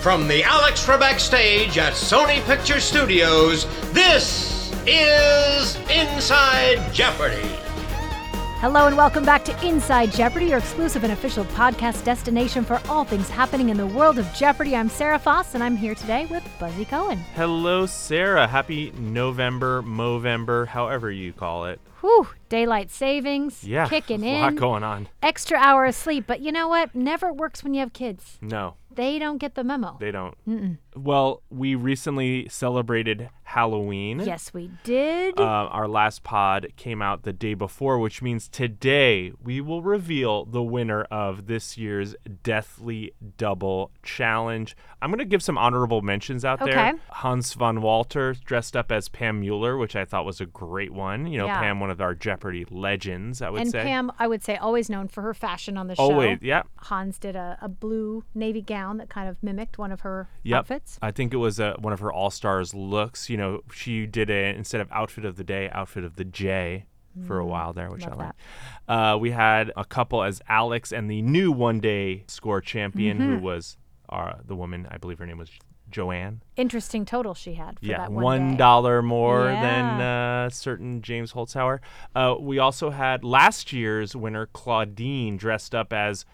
From the Alex Trebek stage at Sony Pictures Studios, this is Inside Jeopardy! Hello and welcome back to Inside Jeopardy!, your exclusive and official podcast destination for all things happening in the world of Jeopardy! I'm Sarah Foss, and I'm here today with Buzzy Cohen. Hello, Sarah. Happy November, Movember, however you call it. Whew, daylight savings, kicking in. A lot going on. Extra hour of sleep, but you know what? Never works when you have kids. No. They don't get the memo. They don't. Mm-mm. Well, we recently celebrated Halloween. Yes, we did. Our last pod came out the day before, which means today we will reveal the winner of this year's Deathly Double Challenge. I'm going to give some honorable mentions out there. Hans von Walter dressed up as Pam Mueller, which I thought was a great one. You know, Pam, one of our Jeopardy legends, I would say. And Pam, I would say, always known for her fashion on the show. Always, yeah. Hans did a blue navy gown that kind of mimicked one of her outfits. I think it was one of her All-Stars looks. You know, she did instead of outfit of the day, outfit of the J for a while there, which I like. We had a couple as Alex and the new one-day score champion, who was the woman, I believe her name was Joanne. Interesting total she had for that one day. $1 more than certain James Holzhauer. We also had last year's winner, Claudine, dressed up as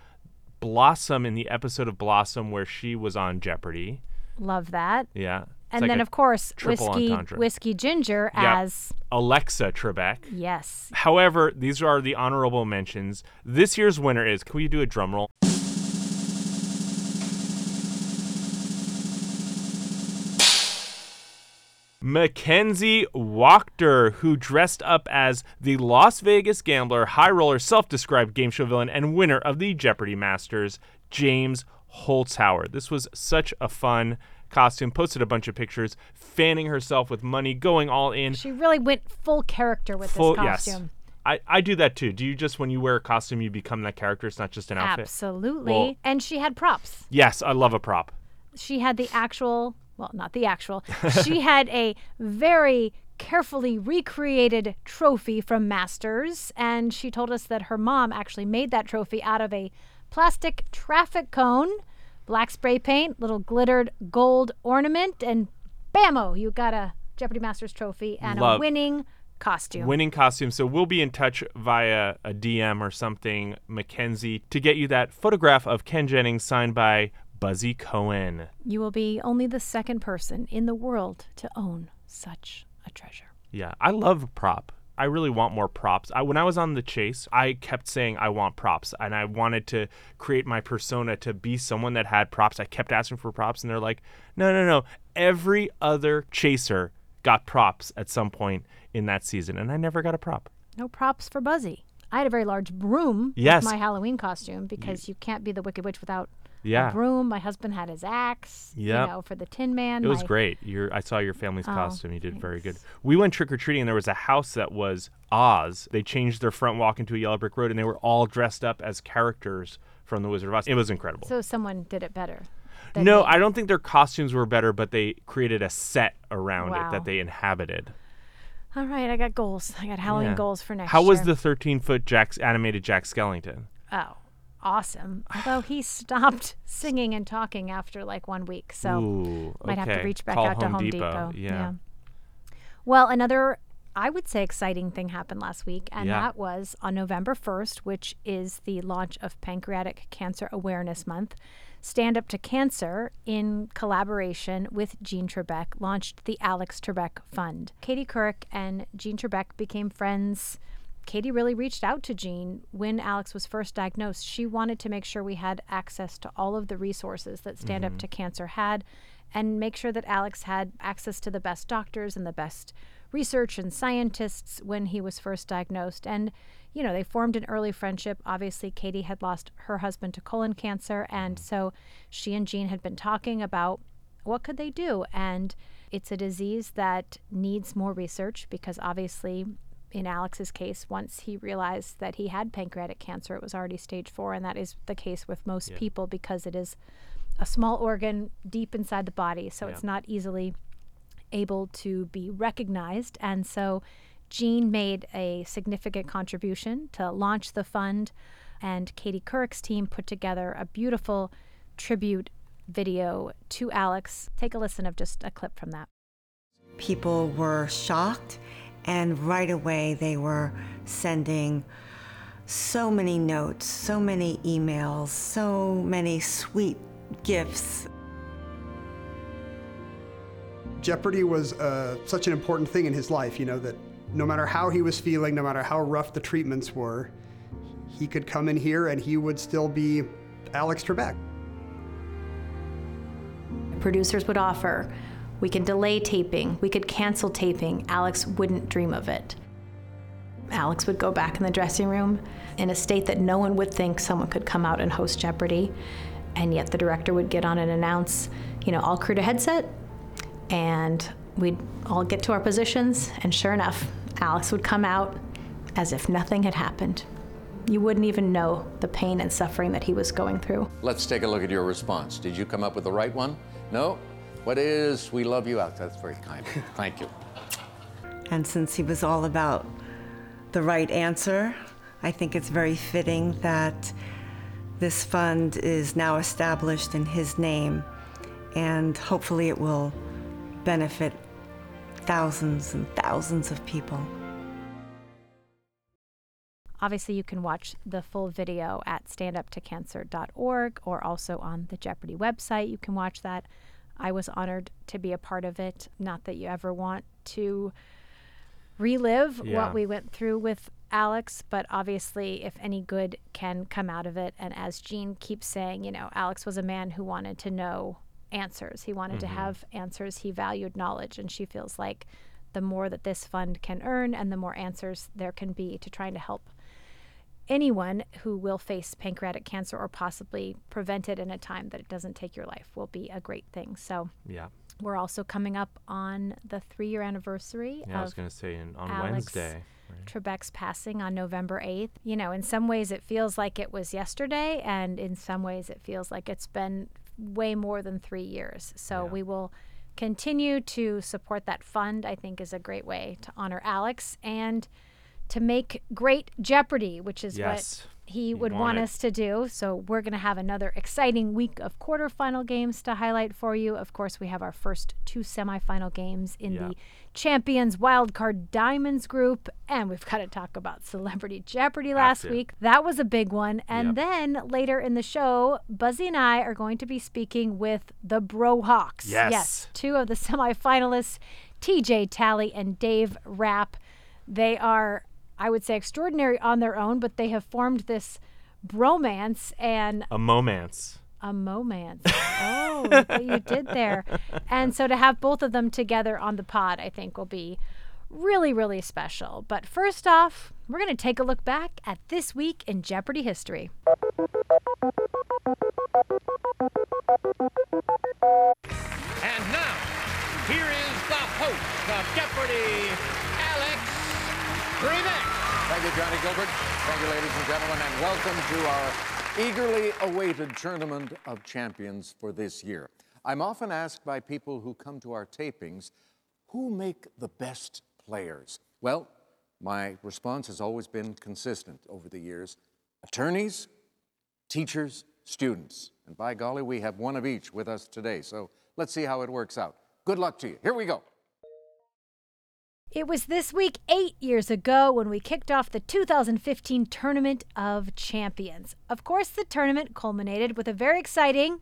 Blossom in the episode of Blossom where she was on Jeopardy. Love that. Yeah. And then, of course, Whiskey Ginger as Alexa Trebek. Yes. However, these are the honorable mentions. This year's winner is, can we do a drum roll? Mackenzie Wachter, who dressed up as the Las Vegas gambler, high roller, self-described game show villain, and winner of the Jeopardy Masters, James Holzhauer. This was such a fun costume. Posted a bunch of pictures, fanning herself with money, going all in. She really went full character with this costume. Yes. I do that too. Do you just, when you wear a costume, you become that character? It's not just an outfit? Absolutely. Well, and she had props. Yes, I love a prop. She had the actual... Well, not the actual. She had a very carefully recreated trophy from Masters, and she told us that her mom actually made that trophy out of a plastic traffic cone, black spray paint, little glittered gold ornament, and bammo, you got a Jeopardy! Masters trophy and a winning costume. Winning costume. So we'll be in touch via a DM or something, Mackenzie, to get you that photograph of Ken Jennings signed by Buzzy Cohen. You will be only the second person in the world to own such a treasure. Yeah, I love prop. I really want more props. When I was on The Chase, I kept saying I want props, and I wanted to create my persona to be someone that had props. I kept asking for props, and they're like, no. Every other chaser got props at some point in that season, and I never got a prop. No props for Buzzy. I had a very large broom with my Halloween costume because you can't be the Wicked Witch without... Yeah. Broom. My husband had his axe, for the Tin Man. It was great. I saw your family's costume. You did very good. We went trick-or-treating, and there was a house that was Oz. They changed their front walk into a yellow brick road, and they were all dressed up as characters from The Wizard of Oz. It was incredible. So someone did it better. No, I don't think their costumes were better, but they created a set around it that they inhabited. All right, I got goals. I got Halloween goals for next year. How was the 13-foot animated Jack Skellington? Oh. Awesome. Although he stopped singing and talking after like 1 week. So might have to reach back out to Home Depot. Yeah. Well, another, I would say, exciting thing happened last week. And that was on November 1st, which is the launch of Pancreatic Cancer Awareness Month. Stand Up to Cancer, in collaboration with Jean Trebek, launched the Alex Trebek Fund. Katie Couric and Jean Trebek became friends. Katie really reached out to Jean when Alex was first diagnosed. She wanted to make sure we had access to all of the resources that Stand Up to Cancer had, and make sure that Alex had access to the best doctors and the best research and scientists when he was first diagnosed. And, you know, they formed an early friendship. Obviously, Katie had lost her husband to colon cancer, and so she and Jean had been talking about what could they do. And it's a disease that needs more research because, obviously, in Alex's case, once he realized that he had pancreatic cancer, it was already stage 4, and that is the case with most people because it is a small organ deep inside the body, so it's not easily able to be recognized. And so Jean made a significant contribution to launch the fund, and Katie Couric's team put together a beautiful tribute video to Alex. Take a listen of just a clip from that. People were shocked, and right away they were sending so many notes, so many emails, so many sweet gifts. Jeopardy was such an important thing in his life, that no matter how he was feeling, no matter how rough the treatments were, he could come in here and he would still be Alex Trebek. Producers would offer, we can delay taping, we could cancel taping. Alex wouldn't dream of it. Alex would go back in the dressing room in a state that no one would think someone could come out and host Jeopardy. And yet the director would get on and announce, all crew to headset, and we'd all get to our positions. And sure enough, Alex would come out as if nothing had happened. You wouldn't even know the pain and suffering that he was going through. Let's take a look at your response. Did you come up with the right one? No? What is "We love you" out? That's very kind. Thank you. And since he was all about the right answer, I think it's very fitting that this fund is now established in his name, and hopefully it will benefit thousands and thousands of people. Obviously, you can watch the full video at standuptocancer.org or also on the Jeopardy website. You can watch that. I was honored to be a part of it. Not that you ever want to relive what we went through with Alex, but obviously, if any good can come out of it. And as Jean keeps saying, Alex was a man who wanted to know answers. He wanted to have answers. He valued knowledge. And she feels like the more that this fund can earn and the more answers there can be to trying to help anyone who will face pancreatic cancer or possibly prevent it in a time that it doesn't take your life will be a great thing. So we're also coming up on the 3-year anniversary of I was going to say on Alex Wednesday. Right. Trebek's passing on November 8th. In some ways it feels like it was yesterday, and in some ways it feels like it's been way more than 3 years. So we will continue to support that fund. I think is a great way to honor Alex and to make great Jeopardy, which is what he would want us to do. So we're going to have another exciting week of quarterfinal games to highlight for you. Of course, we have our first 2 semifinal games in the Champions Wildcard Diamonds group. And we've got to talk about Celebrity Jeopardy last week. That was a big one. And then later in the show, Buzzy and I are going to be speaking with the Brohawks. Yes, 2 of the semifinalists, T.J. Tallie and Dave Rapp. They are, I would say, extraordinary on their own, but they have formed this bromance and... A momance. A momance. Oh, look what you did there. And so to have both of them together on the pod, I think, will be really, really special. But first off, we're going to take a look back at this week in Jeopardy history. And now, here is the host of Jeopardy, Alex Trebek. Thank you, Johnny Gilbert. Thank you, ladies and gentlemen, and welcome to our eagerly awaited Tournament of Champions for this year. I'm often asked by people who come to our tapings, who make the best players? Well, my response has always been consistent over the years. Attorneys, teachers, students. And by golly, we have one of each with us today. So let's see how it works out. Good luck to you. Here we go. It was this week 8 years ago when we kicked off the 2015 Tournament of Champions. Of course, the tournament culminated with a very exciting...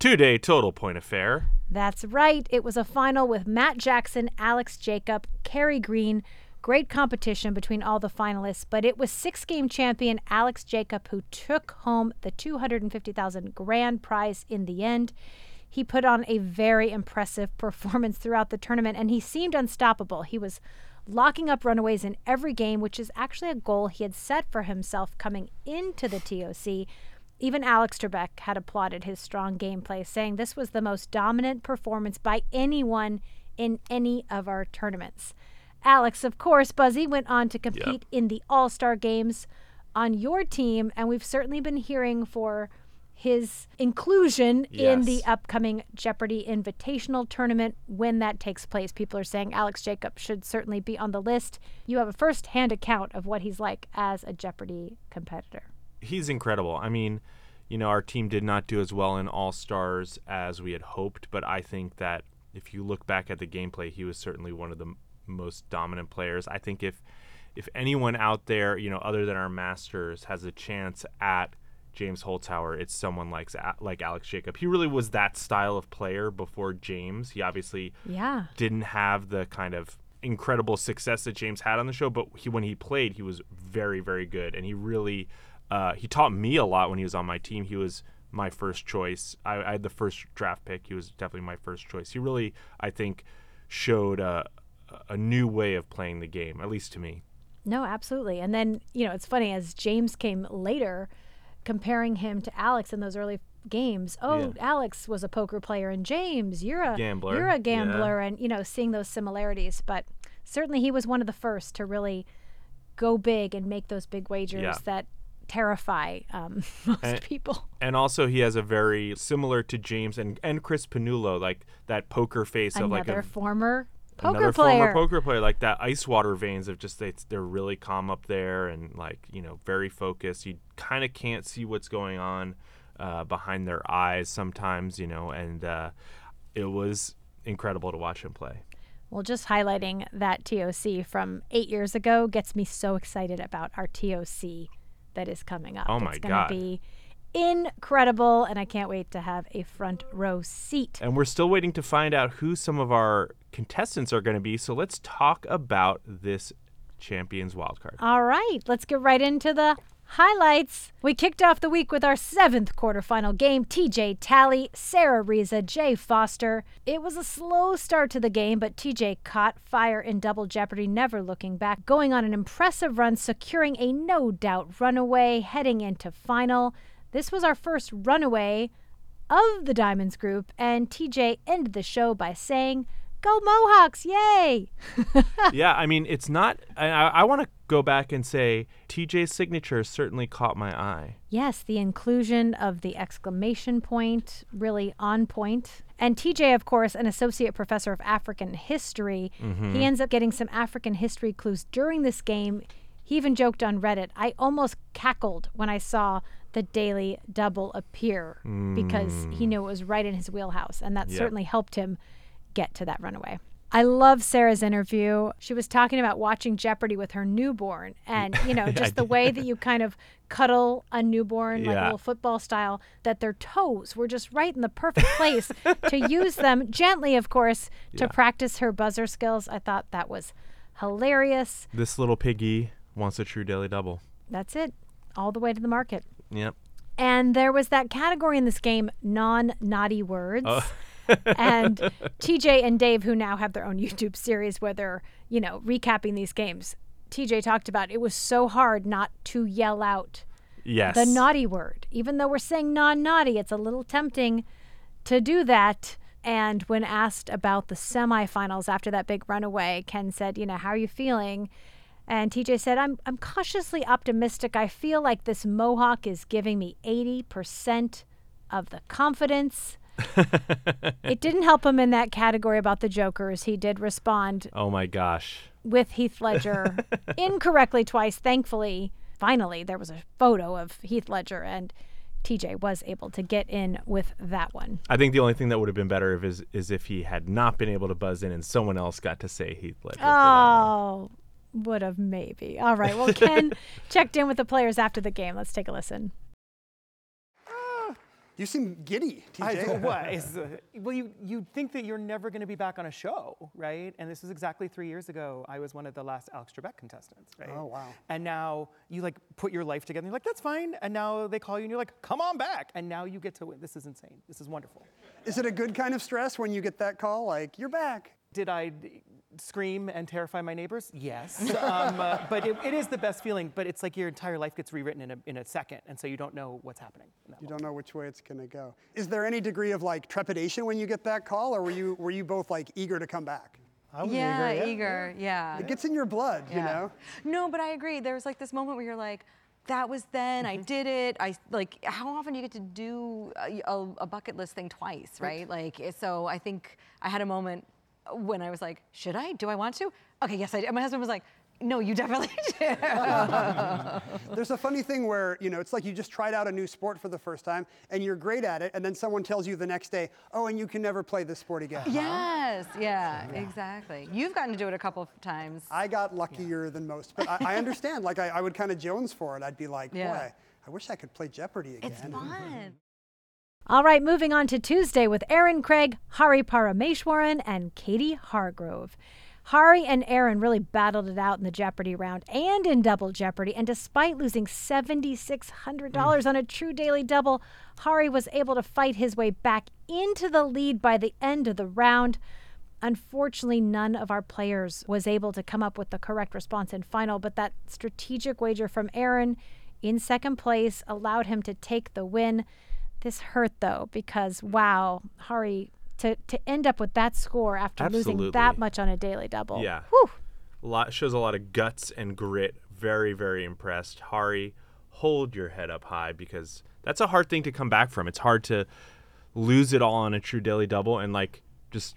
2-day total point affair. That's right. It was a final with Matt Jackson, Alex Jacob, Kerry Green. Great competition between all the finalists, but it was 6-game champion Alex Jacob who took home the $250,000 grand prize in the end. He put on a very impressive performance throughout the tournament, and he seemed unstoppable. He was locking up runaways in every game, which is actually a goal he had set for himself coming into the TOC. Even Alex Trebek had applauded his strong gameplay, saying this was the most dominant performance by anyone in any of our tournaments. Alex, of course, Buzzy, went on to compete in the All-Star Games on your team, and we've certainly been hearing for his inclusion in the upcoming Jeopardy Invitational Tournament when that takes place. People are saying Alex Jacob should certainly be on the list. You have a first-hand account of what he's like as a Jeopardy competitor. He's incredible. I mean, you know, our team did not do as well in All-Stars as we had hoped, but I think that if you look back at the gameplay, he was certainly one of the most dominant players. I think if anyone out there, you know, other than our Masters has a chance at James Holzhauer, it's someone like Alex Jacob. He really was that style of player before James. He obviously didn't have the kind of incredible success that James had on the show, but when he played, he was very, very good. And he really he taught me a lot when he was on my team. He was my first choice. I had the first draft pick. He was definitely my first choice. He really, I think, showed a new way of playing the game, at least to me. No, absolutely. And then, you know, it's funny, as James came later, comparing him to Alex in those early games, Alex was a poker player and James, you're a gambler. You're a gambler, and, you know, seeing those similarities. But certainly he was one of the first to really go big and make those big wagers that terrify most people. And also he has a very similar to James and Chris Panullo, like that poker face of like a former poker player, like that ice water veins of just they're really calm up there and, like, you know, very focused. You kind of can't see what's going on behind their eyes sometimes, you know, and it was incredible to watch him play. Well, just highlighting that TOC from 8 years ago gets me so excited about our TOC that is coming up. Oh, my God. It's going to be incredible, and I can't wait to have a front row seat. And we're still waiting to find out who some of our contestants are going to be, so let's talk about this Champions Wildcard. All right, let's get right into the highlights. We kicked off the week with our seventh quarterfinal game, T.J. Tallie, Sarah Reza, Jay Foster. It was a slow start to the game, but T.J. caught fire in double jeopardy, never looking back, going on an impressive run, securing a no-doubt runaway, heading into final. This was our first runaway of the Diamonds group, and TJ ended the show by saying, "Go Mohawks, yay!" Yeah, I mean, it's not... I want to go back and say TJ's signature certainly caught my eye. Yes, the inclusion of the exclamation point, really on point. And TJ, of course, an associate professor of African history, he ends up getting some African history clues during this game. He even joked on Reddit, "I almost cackled when I saw the daily double appear," because he knew it was right in his wheelhouse, and that certainly helped him get to that runaway. I love Sarah's interview. She was talking about watching Jeopardy with her newborn, and, you know, just the way that you kind of cuddle a newborn, like a little football style, that their toes were just right in the perfect place to use them gently, of course, to practice her buzzer skills. I thought that was hilarious. This little piggy wants a true daily double. That's it. All the way to the market. Yep. And there was that category in this game, non-naughty words. Oh. And TJ and Dave, who now have their own YouTube series where they're, you know, recapping these games, TJ talked about it was so hard not to yell out the naughty word. Even though we're saying non-naughty, it's a little tempting to do that. And when asked about the semifinals after that big runaway, Ken said, you know, "How are you feeling?" And TJ said, I'm cautiously optimistic. I feel like this Mohawk is giving me 80% of the confidence." It didn't help him in that category about the jokers. He did respond. Oh, my gosh. With Heath Ledger incorrectly twice. Thankfully, finally, there was a photo of Heath Ledger, and TJ was able to get in with that one. I think the only thing that would have been better is if he had not been able to buzz in and someone else got to say Heath Ledger. Oh, would have maybe. All right. Well, Ken checked in with the players after the game. Let's take a listen. You seem giddy, TJ. Well, you think that you're never going to be back on a show, right? And this was exactly 3 years ago. I was one of the last Alex Trebek contestants, right? Oh, wow. And now you, like, put your life together. And you're like, that's fine. And now they call you and you're like, come on back. And now you get to win. This is insane. This is wonderful. Is it a good kind of stress when you get that call? Like, you're back. Did I scream and terrify my neighbors? Yes. But it is the best feeling, but it's like your entire life gets rewritten in a second, and so you don't know what's happening. You don't know which way it's gonna go. Is there any degree of, like, trepidation when you get that call, or were you both, like, eager to come back? I was eager. It gets in your blood, you know? No, but I agree. There was, like, this moment where you're like, that was then, I did it. How often do you get to do a bucket list thing twice, right? Like, so I think I had a moment when I was like, should I? Do I want to? Okay, yes, I did. And my husband was like, No, you definitely do. There's a funny thing where, you know, it's like you just tried out a new sport for the first time and you're great at it, and then someone tells you the next day, oh, and you can never play this sport again. Yes, yeah, exactly. You've gotten to do it a couple of times. I got luckier than most, but I understand. Like, I would kind of Jones for it. I'd be like, boy, I wish I could play Jeopardy again. It's fun. All right, moving on to Tuesday with Aaron Craig, Hari Parameshwaran, and Katie Hargrove. Hari and Aaron really battled it out in the Jeopardy round and in Double Jeopardy. And despite losing $7,600 on a true daily double, Hari was able to fight his way back into the lead by the end of the round. Unfortunately, none of our players was able to come up with the correct response in final, but that strategic wager from Aaron in second place allowed him to take the win. This hurt, though, because, wow, Hari... To end up with that score after losing that much on a daily double. Yeah. Whew. Shows a lot of guts and grit. Very, very impressed. Hari, hold your head up high, because that's a hard thing to come back from. It's hard to lose it all on a true daily double and, like, just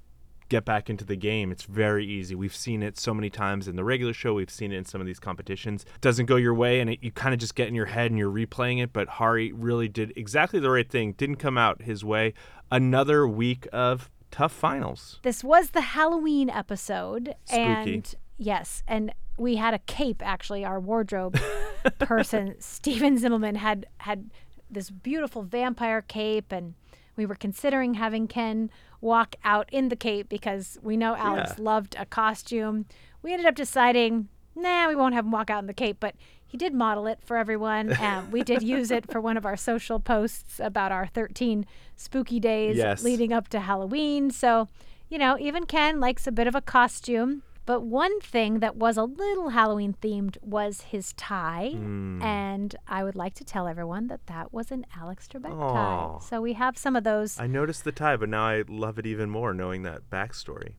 get back into the game. It's very easy. We've seen it so many times in the regular show. We've seen it in some of these competitions. It doesn't go your way, and you kind of just get in your head and you're replaying it. But Hari really did exactly the right thing. Didn't come out his way. Another week of tough finals. This was the Halloween episode. Spooky. And yes, and we had a cape, actually. Our wardrobe person, Steven Zimmelman, had this beautiful vampire cape, and we were considering having Ken walk out in the cape because we know Alex loved a costume. We ended up deciding, nah, we won't have him walk out in the cape, but he did model it for everyone. We did use it for one of our social posts about our 13 spooky days leading up to Halloween. So, you know, even Ken likes a bit of a costume. But one thing that was a little Halloween themed was his tie. And I would like to tell everyone that that was an Alex Trebek tie. So we have some of those. I noticed the tie, but now I love it even more knowing that backstory.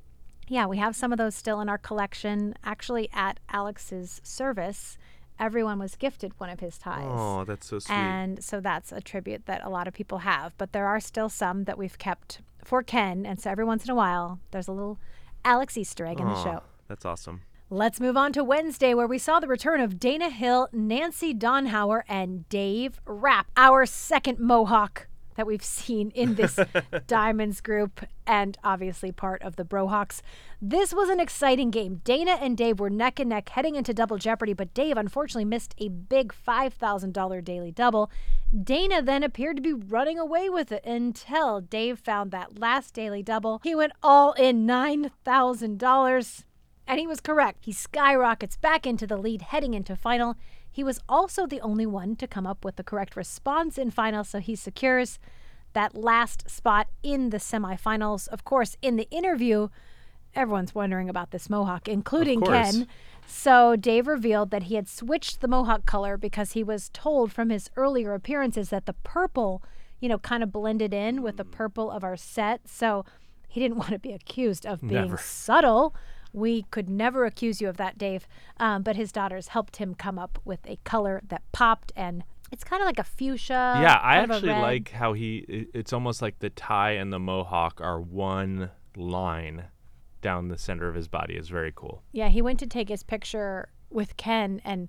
Yeah, we have some of those still in our collection. Actually, at Alex's service, everyone was gifted one of his ties. Oh, that's so sweet. And so that's a tribute that a lot of people have. But there are still some that we've kept for Ken. And so every once in a while, there's a little Alex Easter egg in the show. That's awesome. Let's move on to Wednesday, where we saw the return of Dana Hill, Nancy Donhauer, and Dave Rapp, our second Mohawk that we've seen in this Diamonds group and obviously part of the Brohawks. This was an exciting game. Dana and Dave were neck and neck heading into Double Jeopardy, but Dave unfortunately missed a big $5,000 daily double. Dana then appeared to be running away with it until Dave found that last daily double. He went all in, $9,000, and he was correct. He skyrockets back into the lead heading into final. He was also the only one to come up with the correct response in final, so he secures that last spot in the semifinals. Of course, in the interview, everyone's wondering about this mohawk, including Ken. So Dave revealed that he had switched the mohawk color because he was told from his earlier appearances that the purple, you know, kind of blended in with the purple of our set. So he didn't want to be accused of being subtle. We could never accuse you of that, Dave. But his daughters helped him come up with a color that popped, and it's kind of like a fuchsia. Yeah, I actually like how it's almost like the tie and the mohawk are one line down the center of his body. It's very cool. Yeah, he went to take his picture with Ken, and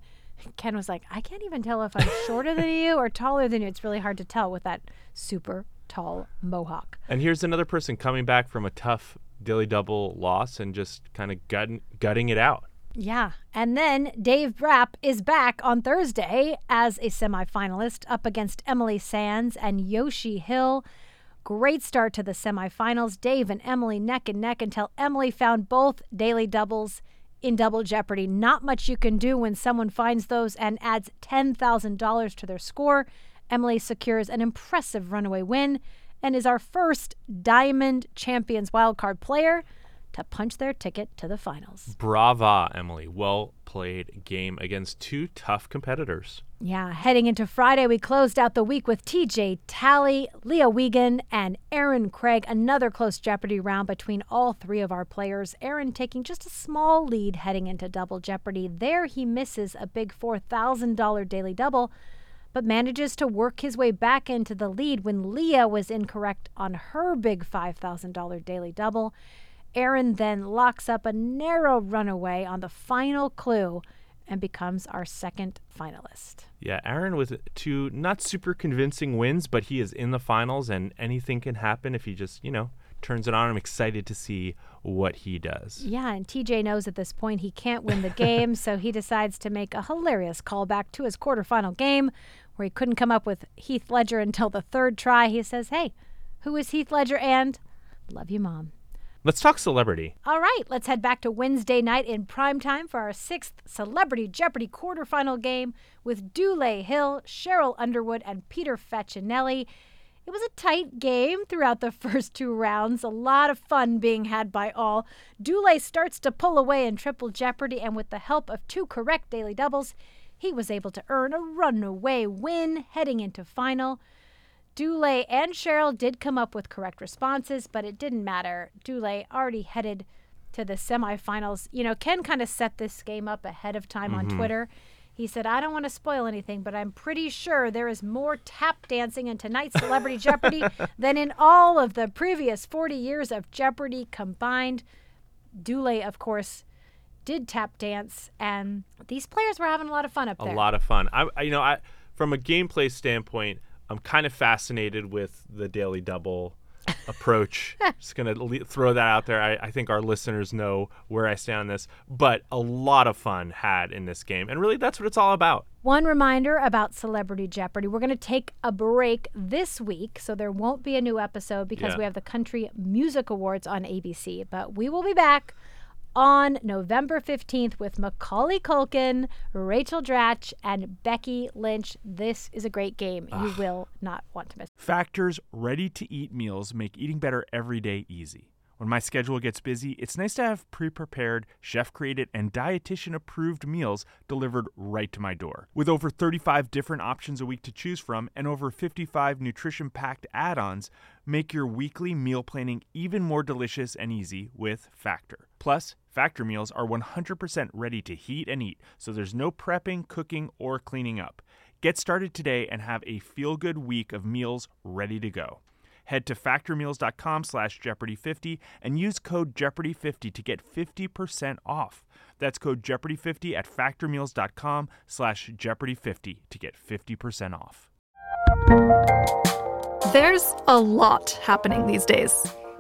Ken was like, I can't even tell if I'm shorter than you or taller than you. It's really hard to tell with that super tall mohawk. And here's another person coming back from a tough dilly double loss and just kind of gutting it out. Yeah. And then Dave Rapp is back on Thursday as a semifinalist up against Emily Sands and Yoshi Hill. Great start to the semifinals. Dave and Emily neck and neck until Emily found both daily doubles in Double Jeopardy. Not much you can do when someone finds those and adds $10,000 to their score. Emily secures an impressive runaway win and is our first Diamond Champions Wildcard player to punch their ticket to the finals. Brava, Emily. Well played game against two tough competitors. Yeah, heading into Friday, we closed out the week with T.J. Tallie, Leah Wiegand, and Aaron Craig. Another close Jeopardy round between all three of our players. Aaron taking just a small lead heading into Double Jeopardy. There he misses a big $4,000 daily double, but manages to work his way back into the lead when Leah was incorrect on her big $5,000 daily double. Aaron then locks up a narrow runaway on the final clue and becomes our second finalist. Yeah, Aaron with two not super convincing wins, but he is in the finals, and anything can happen if he just, you know, turns it on. I'm excited to see what he does. Yeah, and TJ knows at this point he can't win the game, so he decides to make a hilarious callback to his quarterfinal game where he couldn't come up with Heath Ledger until the third try. He says, hey, who is Heath Ledger and love you, Mom? Let's talk celebrity. All right, let's head back to Wednesday night in primetime for our sixth Celebrity Jeopardy! Quarterfinal game with Dooley Hill, Cheryl Underwood, and Peter Facinelli. It was a tight game throughout the first two rounds. A lot of fun being had by all. Dooley starts to pull away in Triple Jeopardy, and with the help of two correct daily doubles, he was able to earn a runaway win heading into final. Dooley and Cheryl did come up with correct responses, but it didn't matter. Dooley already headed to the semifinals. You know, Ken kind of set this game up ahead of time on Twitter. He said, I don't want to spoil anything, but I'm pretty sure there is more tap dancing in tonight's Celebrity Jeopardy! Than in all of the previous 40 years of Jeopardy! Combined. Dooley, of course, did tap dance, and these players were having a lot of fun up there. A lot of fun. I from a gameplay standpoint, I'm kind of fascinated with the daily double approach. Just going to throw that out there. I think our listeners know where I stand on this, but a lot of fun had in this game. And really, that's what it's all about. One reminder about Celebrity Jeopardy! We're going to take a break this week, so there won't be a new episode because we have the Country Music Awards on ABC. But we will be back on November 15th with Macaulay Culkin, Rachel Dratch, and Becky Lynch. This is a great game. You will not want to miss. Factor's ready-to-eat meals make eating better every day easy. When my schedule gets busy, it's nice to have pre-prepared, chef-created, and dietitian-approved meals delivered right to my door. With over 35 different options a week to choose from and over 55 nutrition-packed add-ons, make your weekly meal planning even more delicious and easy with Factor. Plus, Factor meals are 100% ready to heat and eat, so there's no prepping, cooking, or cleaning up. Get started today and have a feel-good week of meals ready to go. Head to factormeals.com/Jeopardy50 and use code Jeopardy50 to get 50% off. That's code Jeopardy50 at factormeals.com/Jeopardy50 to get 50% off. There's a lot happening these days,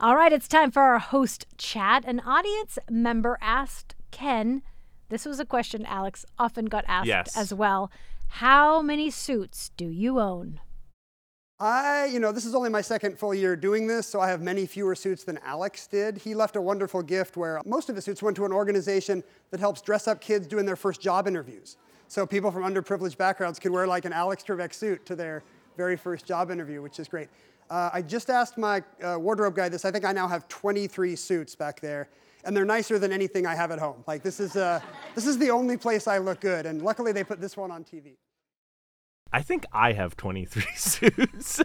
All right, it's time for our host chat. An audience member asked Ken, this was a question Alex often got asked as well, how many suits do you own? This is only my second full year doing this, so I have many fewer suits than Alex did. He left a wonderful gift where most of his suits went to an organization that helps dress up kids doing their first job interviews. So people from underprivileged backgrounds could wear like an Alex Trebek suit to their very first job interview, which is great. I just asked my wardrobe guy this. I think I now have 23 suits back there. And they're nicer than anything I have at home. Like, this is the only place I look good. And luckily, they put this one on TV. I think I have 23 suits.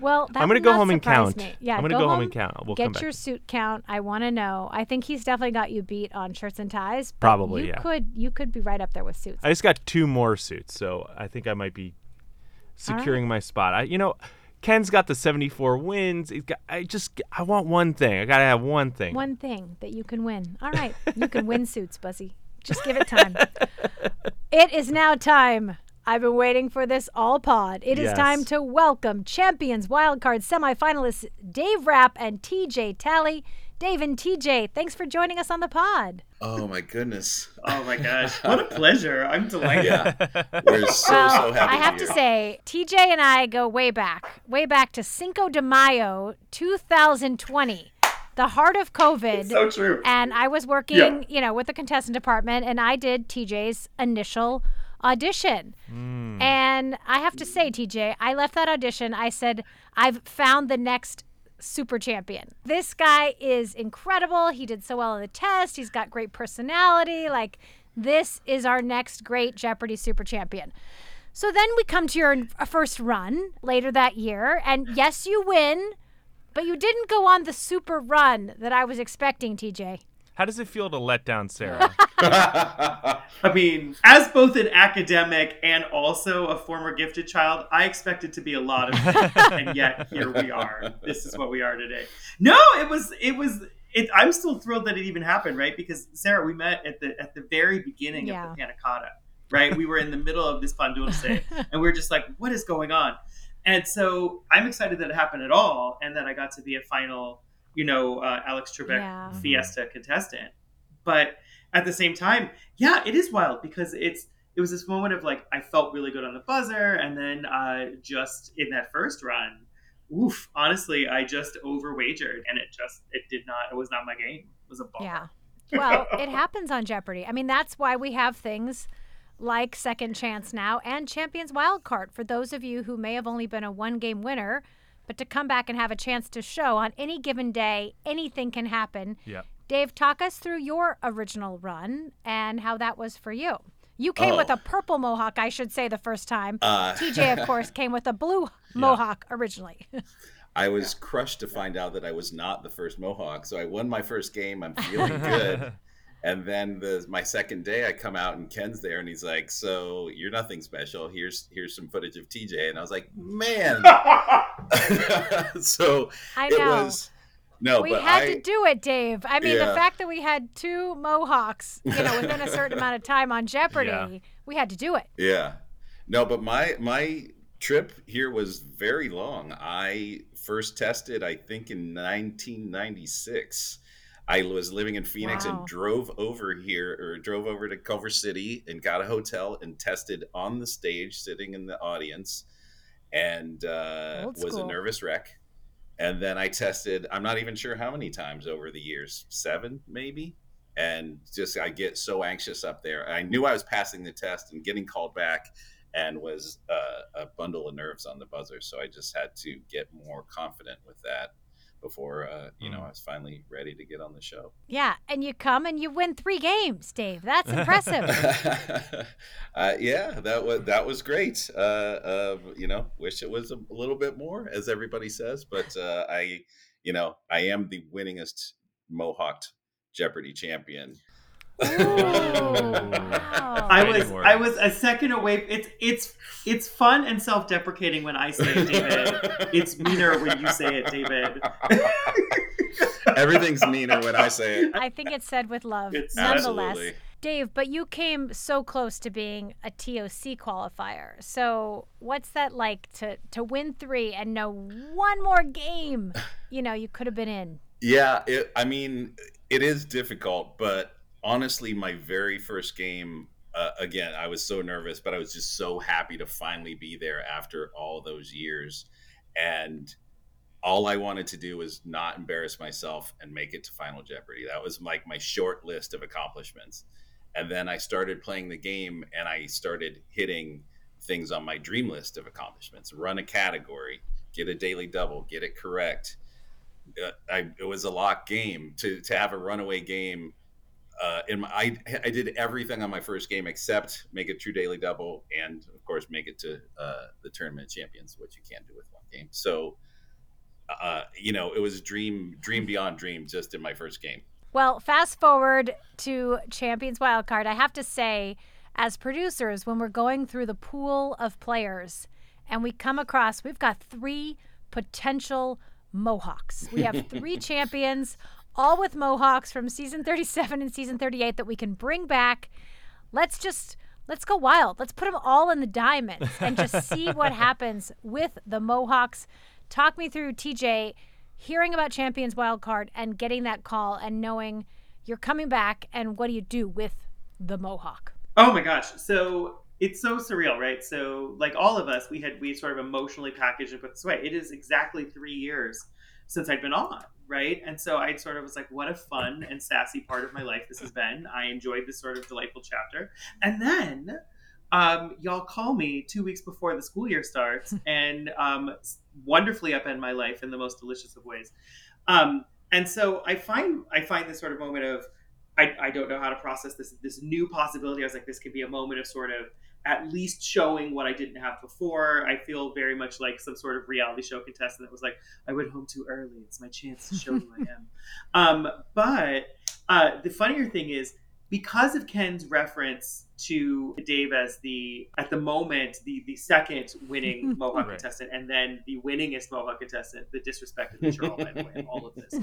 Well, I'm going to go home and count. Yeah, I'm going to go home and count. We'll get your suit count. I want to know. I think he's definitely got you beat on shirts and ties. Probably, yeah. You could be right up there with suits. I just got two more suits, so I think I might be securing my spot. Ken's got the 74 wins. I want one thing. I got to have one thing. One thing that you can win. All right. You can win suits, Buzzy. Just give it time. It is now time. I've been waiting for this all pod. It is time to welcome Champions Wildcard semifinalists Dave Rapp and T.J. Tallie. Dave and TJ, thanks for joining us on the pod. Oh, my goodness. Oh, my gosh. What a pleasure. I'm delighted. Yeah. We're so happy I have to say, TJ and I go way back to Cinco de Mayo 2020, the heart of COVID. It's so true. And I was working, with the contestant department, and I did TJ's initial audition. And I have to say, TJ, I left that audition. I said, I've found the next super champion. This guy is incredible. He did so well on the test. He's got great personality. Like, this is our next great Jeopardy! Super champion. So then we come to your first run later that year, and yes, you win, but you didn't go on the super run that I was expecting, TJ. How does it feel to let down Sarah? I mean, as both an academic and also a former gifted child, I expected to be a lot of things, and yet here we are. This is what we are today. No, it was, I'm still thrilled that it even happened, right? Because Sarah, we met at the very beginning of the Panna Cotta, right? We were in the middle of this fondue day, and we were just like, what is going on? And so I'm excited that it happened at all, and that I got to be a final, Alex Trebek Fiesta contestant. But at the same time, it is wild because it was this moment of like, I felt really good on the buzzer. And then just in that first run, honestly, I just overwagered, and it was not my game. It was a ball. Yeah. Well, it happens on Jeopardy. I mean, that's why we have things like Second Chance now and Champions Wildcard for those of you who may have only been a one-game winner. But to come back and have a chance to show on any given day, anything can happen. Yeah. Dave, talk us through your original run and how that was for you. You came with a purple mohawk, I should say, the first time. TJ, of course, came with a blue mohawk originally. I was crushed to find out that I was not the first mohawk. So I won my first game. I'm feeling good. And then my second day, I come out and Ken's there, and he's like, "So you're nothing special. Here's some footage of TJ." And I was like, "Man." So I know. It was no. We had to do it, Dave. I mean, the fact that we had two mohawks, within a certain amount of time on Jeopardy, we had to do it. Yeah. No, but my trip here was very long. I first tested, I think, in 1996. I was living in Phoenix and drove over to Culver City and got a hotel and tested on the stage, sitting in the audience, and was a nervous wreck. And then I tested, I'm not even sure how many times over the years, 7 maybe. And just, I get so anxious up there. I knew I was passing the test and getting called back, and was a bundle of nerves on the buzzer. So I just had to get more confident with that before I was finally ready to get on the show. Yeah, and you come and you win 3 games, Dave. That's impressive. That was great. Wish it was a little bit more, as everybody says, but I am the winningest mohawked Jeopardy champion. Wow. I was a second away. It's fun and self-deprecating when I say it, David. It's meaner when you say it, David. Everything's meaner when I say it. I think it's said with love, nonetheless. Absolutely. Dave, but you came so close to being a TOC qualifier. So what's that like to win 3 and know one more game? You could have been in. Yeah, it is difficult, but honestly, my very first game, again, I was so nervous, but I was just so happy to finally be there after all those years. And all I wanted to do was not embarrass myself and make it to Final Jeopardy. That was like my short list of accomplishments. And then I started playing the game, and I started hitting things on my dream list of accomplishments: run a category, get a daily double, get it correct. It was a lock game to have a runaway game. I did everything on my first game except make a true daily double and, of course, make it to the Tournament of Champions, which you can't do with one game. So, it was dream beyond dream just in my first game. Well, fast forward to Champions Wildcard. I have to say, as producers, when we're going through the pool of players and we come across, we've got 3 potential Mohawks. We have 3 champions, all with mohawks from season 37 and season 38 that we can bring back. Let's go wild. Let's put them all in the diamonds and just see what happens with the mohawks. Talk me through, TJ, hearing about Champions Wildcard and getting that call and knowing you're coming back, and what do you do with the mohawk? Oh my gosh. So it's so surreal, right? So like all of us, we sort of emotionally packaged and put this away. It is exactly 3 years since I'd been on. Right. And so I sort of was like, what a fun and sassy part of my life this has been. I enjoyed this sort of delightful chapter. And then y'all call me 2 weeks before the school year starts and wonderfully upend my life in the most delicious of ways. And so I find this sort of moment of, I don't know how to process this new possibility. I was like, this could be a moment of sort of at least showing what I didn't have before. I feel very much like some sort of reality show contestant that was like, I went home too early. It's my chance to show who I am. But the funnier thing is, because of Ken's reference to Dave as the second winning Mohawk contestant, and then the winningest Mohawk contestant, the disrespect of the churl, by the way, and all of this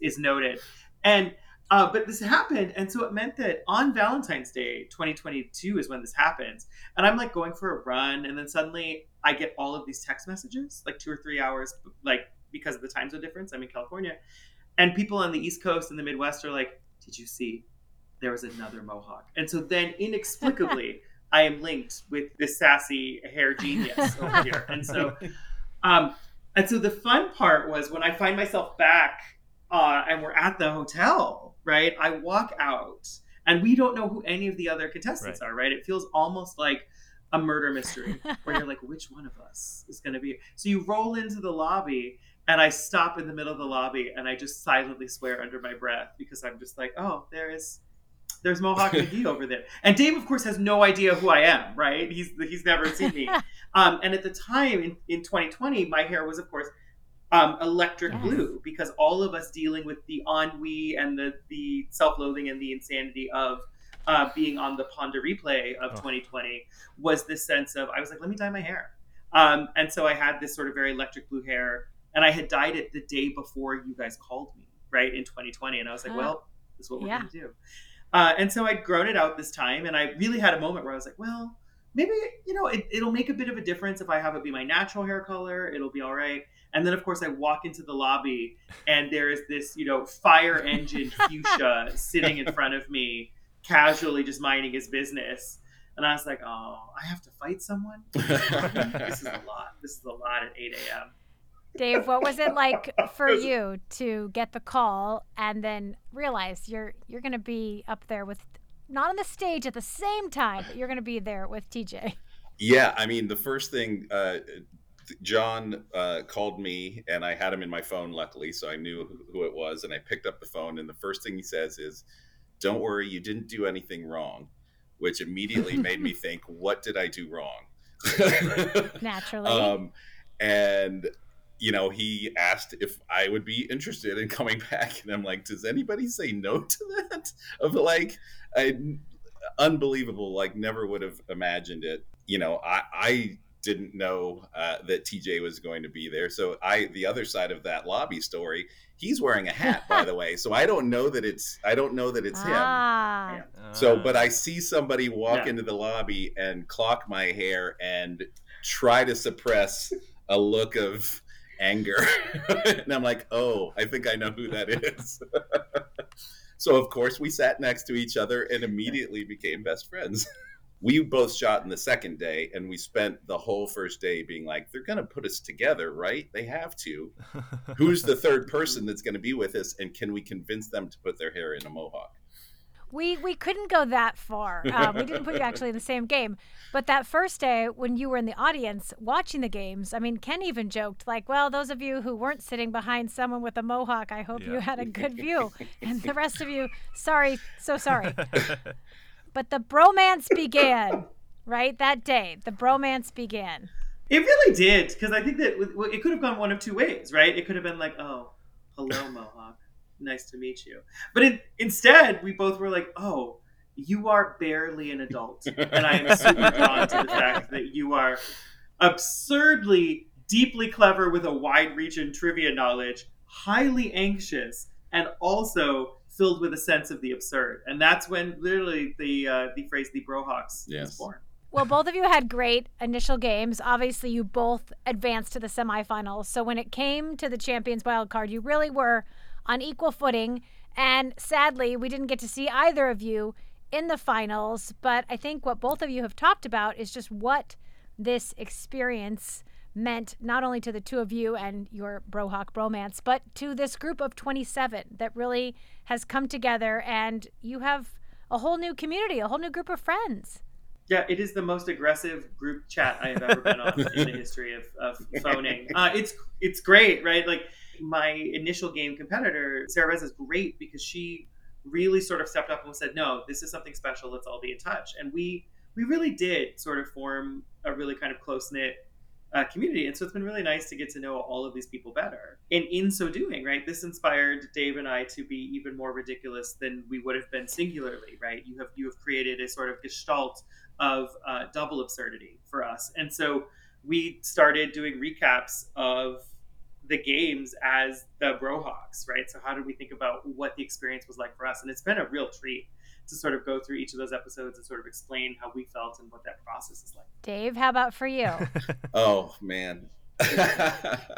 is noted. And but this happened, and so it meant that on Valentine's Day, 2022 is when this happens. And I'm like going for a run, and then suddenly I get all of these text messages, like 2 or 3 hours, like because of the time zone difference. I'm in California, and people on the East Coast and the Midwest are like, "Did you see? There was another Mohawk." And so then inexplicably, I am linked with this sassy hair genius over here. And so the fun part was when I find myself back and we're at the hotel, right? I walk out and we don't know who any of the other contestants are, right? It feels almost like a murder mystery where you're like, which one of us is going to be? So you roll into the lobby and I stop in the middle of the lobby and I just silently swear under my breath because I'm just like, oh, there's Mohawk McGee over there. And Dave, of course, has no idea who I am, right? He's never seen me. And at the time, in 2020, my hair was, of course, electric blue, because all of us dealing with the ennui and the self-loathing and the insanity of being on the Ponder Replay of 2020 was this sense of, I was like, let me dye my hair. And so I had this sort of very electric blue hair, and I had dyed it the day before you guys called me, right, in 2020. And I was like, well, this is what we're going to do. And so I'd grown it out this time, and I really had a moment where I was like, well, maybe, you know, it'll make a bit of a difference if I have it be my natural hair color. It'll be all right. And then, of course, I walk into the lobby, and there is this, you know, fire engine fuchsia sitting in front of me, casually just minding his business. And I was like, oh, I have to fight someone? This is a lot. This is a lot at 8 a.m. Dave, what was it like for you to get the call and then realize you're going to be up there with, not on the stage at the same time, but you're going to be there with TJ? Yeah, I mean, the first thing, John called me, and I had him in my phone, luckily, so I knew who it was, and I picked up the phone, and the first thing he says is, "Don't worry, you didn't do anything wrong," which immediately made me think, what did I do wrong? Naturally. And you know, he asked if I would be interested in coming back, and I'm like, does anybody say no to that? Of like, unbelievable, like never would have imagined it. You know, I didn't know that TJ was going to be there. So the other side of that lobby story, he's wearing a hat, by the way. So I don't know that it's him. Yeah. So, but I see somebody walk into the lobby and clock my hair and try to suppress a look of anger. And I'm like, oh, I think I know who that is. So of course we sat next to each other and immediately became best friends. We both shot in the second day, and we spent the whole first day being like, they're going to put us together, right? They have to. Who's the third person that's going to be with us, and can we convince them to put their hair in a mohawk? We couldn't go that far. We didn't put you actually in the same game. But that first day when you were in the audience watching the games, I mean, Ken even joked like, well, those of you who weren't sitting behind someone with a mohawk, I hope you had a good view. And the rest of you, sorry, so sorry. But the bromance began, right? That day, the bromance began. It really did, because I think that it could have gone one of two ways, right? It could have been like, oh, hello, mohawk. Nice to meet you. But instead, we both were like, oh, you are barely an adult. And I am super drawn to the fact that you are absurdly, deeply clever with a wide reach in trivia knowledge, highly anxious, and also filled with a sense of the absurd. And that's when literally the phrase, the Brohawks, was born. Well, both of you had great initial games. Obviously, you both advanced to the semifinals. So when it came to the Champions Wildcard, you really were on equal footing, and sadly we didn't get to see either of you in the finals, but I think what both of you have talked about is just what this experience meant not only to the two of you and your Brohawk bromance, but to this group of 27 that really has come together, and you have a whole new community, a whole new group of friends. Yeah, it is the most aggressive group chat I have ever been on in the history of phoning. It's great, right? Like, my initial game competitor, Sarah Reza, is great because she really sort of stepped up and said, no, this is something special. Let's all be in touch. And we really did sort of form a really kind of close-knit community. And so it's been really nice to get to know all of these people better. And in so doing, right, this inspired Dave and I to be even more ridiculous than we would have been singularly, right? You have created a sort of gestalt of double absurdity for us. And so we started doing recaps of the games as the Brohawks, right? So how did we think about what the experience was like for us? And it's been a real treat to sort of go through each of those episodes and sort of explain how we felt and what that process is like. Dave, how about for you? Oh, man. I've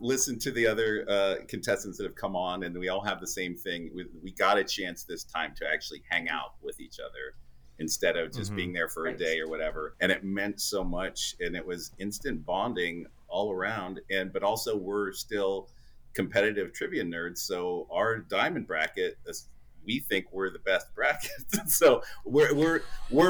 listened to the other contestants that have come on, and we all have the same thing. We got a chance this time to actually hang out with each other instead of just being there for a day or whatever. And it meant so much, and it was instant bonding all around. But also we're still competitive trivia nerds, so our diamond bracket, we think we're the best bracket. So we're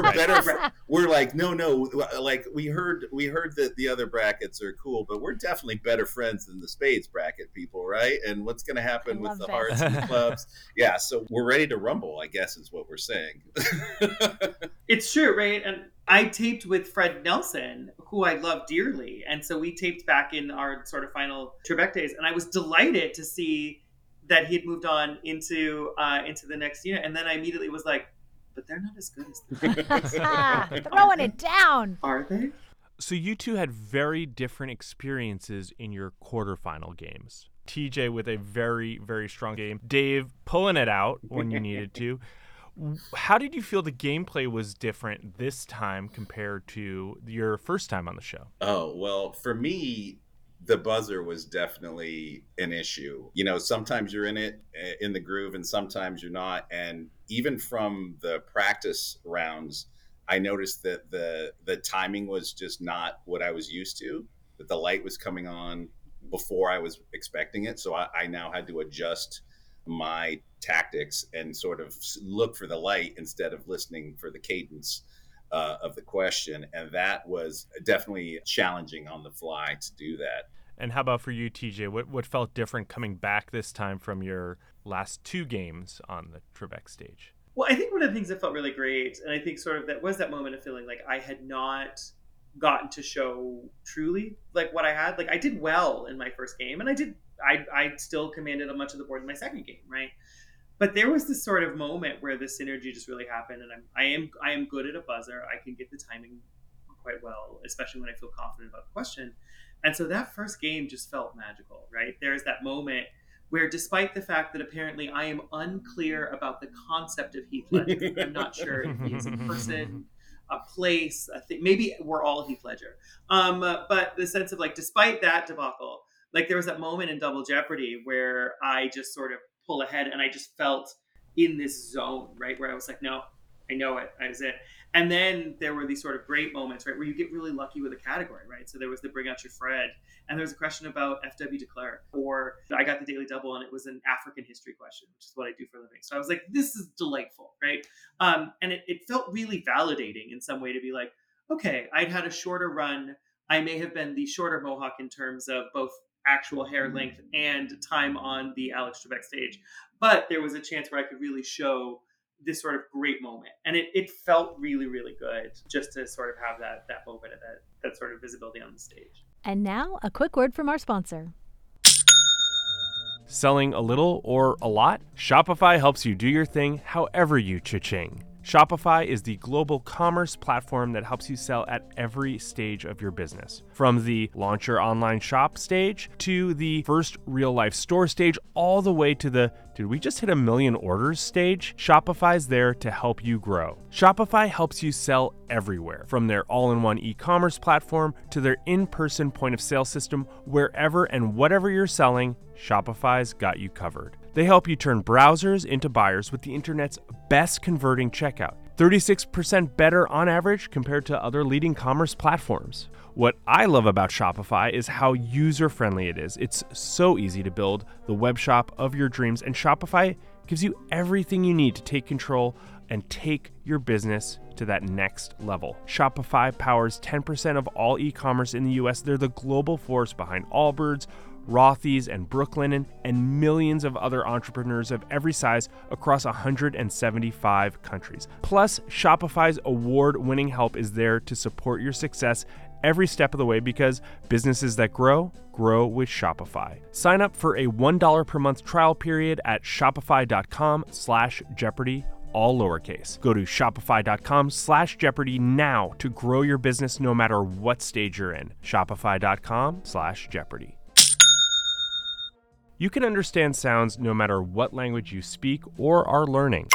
better. We're like, no, like we heard that the other brackets are cool, but we're definitely better friends than the spades bracket people, right? And what's going to happen with the hearts and the clubs? Yeah, so we're ready to rumble, I guess, is what we're saying. It's true, right? And I taped with Fred Nelson, who I love dearly. And so we taped back in our sort of final Trebek days. And I was delighted to see that he'd moved on into the next unit. And then I immediately was like, but they're not as good as them. Throwing it down. Are they? So you two had very different experiences in your quarterfinal games. TJ with a very, very strong game. Dave pulling it out when you needed to. How did you feel the gameplay was different this time compared to your first time on the show? Oh, well, for me, the buzzer was definitely an issue. You know, sometimes you're in the groove and sometimes you're not. And even from the practice rounds, I noticed that the timing was just not what I was used to, that the light was coming on before I was expecting it. So I now had to adjust my tactics and sort of look for the light instead of listening for the cadence of the question. And that was definitely challenging on the fly to do that. And how about for you, TJ? What felt different coming back this time from your last two games on the Trebek stage? Well, I think one of the things that felt really great, and I think sort of that was that moment of feeling like I had not gotten to show truly like what I had. Like, I did well in my first game, and I still commanded much of the board in my second game, right? But there was this sort of moment where the synergy just really happened, and I am good at a buzzer. I can get the timing quite well, especially when I feel confident about the question. And so that first game just felt magical, right? There's that moment where, despite the fact that apparently I am unclear about the concept of Heath Ledger, I'm not sure if he's a person, a place, a thing. Maybe we're all Heath Ledger. But the sense of, like, despite that debacle, like, there was that moment in Double Jeopardy where I just sort of pull ahead and I just felt in this zone, right? Where I was like, no, I know it. I was it. And then there were these sort of great moments, right? Where you get really lucky with a category, right? So there was the Bring Out Your Fred, and there was a question about F.W. de Klerk, or I got the Daily Double and it was an African history question, which is what I do for a living. So I was like, this is delightful, right? And it felt really validating in some way to be like, okay, I'd had a shorter run. I may have been the shorter Mohawk in terms of both actual hair length and time on the Alex Trebek stage. But there was a chance where I could really show this sort of great moment. And it felt really, really good just to sort of have that moment and that sort of visibility on the stage. And now a quick word from our sponsor. Selling a little or a lot? Shopify helps you do your thing however you cha-ching. Shopify is the global commerce platform that helps you sell at every stage of your business. From the launch your online shop stage to the first real life store stage, all the way to the did we just hit 1 million orders stage? Shopify's there to help you grow. Shopify helps you sell everywhere, from their all-in-one e-commerce platform to their in-person point of sale system. Wherever and whatever you're selling, Shopify's got you covered. They help you turn browsers into buyers with the internet's best converting checkout, 36% better on average compared to other leading commerce platforms. What I love about Shopify is how user-friendly it is. It's so easy to build the web shop of your dreams, and Shopify gives you everything you need to take control and take your business to that next level. Shopify powers 10% of all e-commerce in the US. They're the global force behind Allbirds, Rothy's, and Brooklinen, and millions of other entrepreneurs of every size across 175 countries. Plus, Shopify's award-winning help is there to support your success every step of the way, because businesses that grow, grow with Shopify. Sign up for a $1 per month trial period at shopify.com/Jeopardy, all lowercase. Go to shopify.com/Jeopardy now to grow your business no matter what stage you're in. Shopify.com/Jeopardy. You can understand sounds no matter what language you speak or are learning.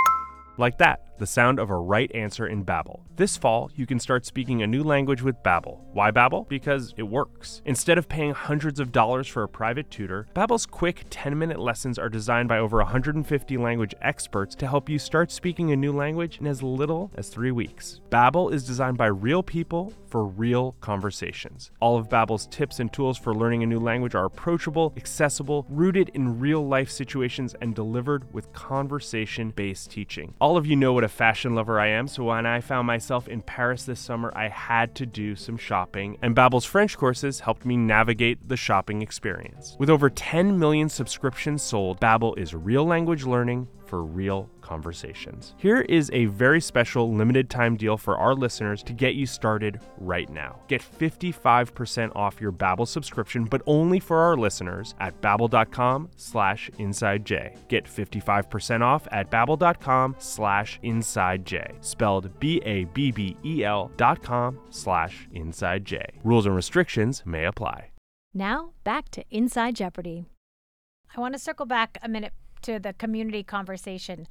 Like that, the sound of a right answer in Babbel. This fall, you can start speaking a new language with Babbel. Why Babbel? Because it works. Instead of paying hundreds of dollars for a private tutor, Babbel's quick 10-minute lessons are designed by over 150 language experts to help you start speaking a new language in as little as 3 weeks. Babbel is designed by real people for real conversations. All of Babbel's tips and tools for learning a new language are approachable, accessible, rooted in real-life situations, and delivered with conversation-based teaching. All of you know what a fashion lover I am, so when I found myself in Paris this summer, I had to do some shopping, and Babbel's French courses helped me navigate the shopping experience. With over 10 million subscriptions sold, Babbel is real language learning for real conversations. Here is a very special limited time deal for our listeners to get you started right now. Get 55% off your Babbel subscription, but only for our listeners at babbel.com/InsideJ. Get 55% off at babbel.com/InsideJ, spelled BABBEL.com/InsideJ. Rules and restrictions may apply. Now, back to Inside Jeopardy. I want to circle back a minute to the community conversation.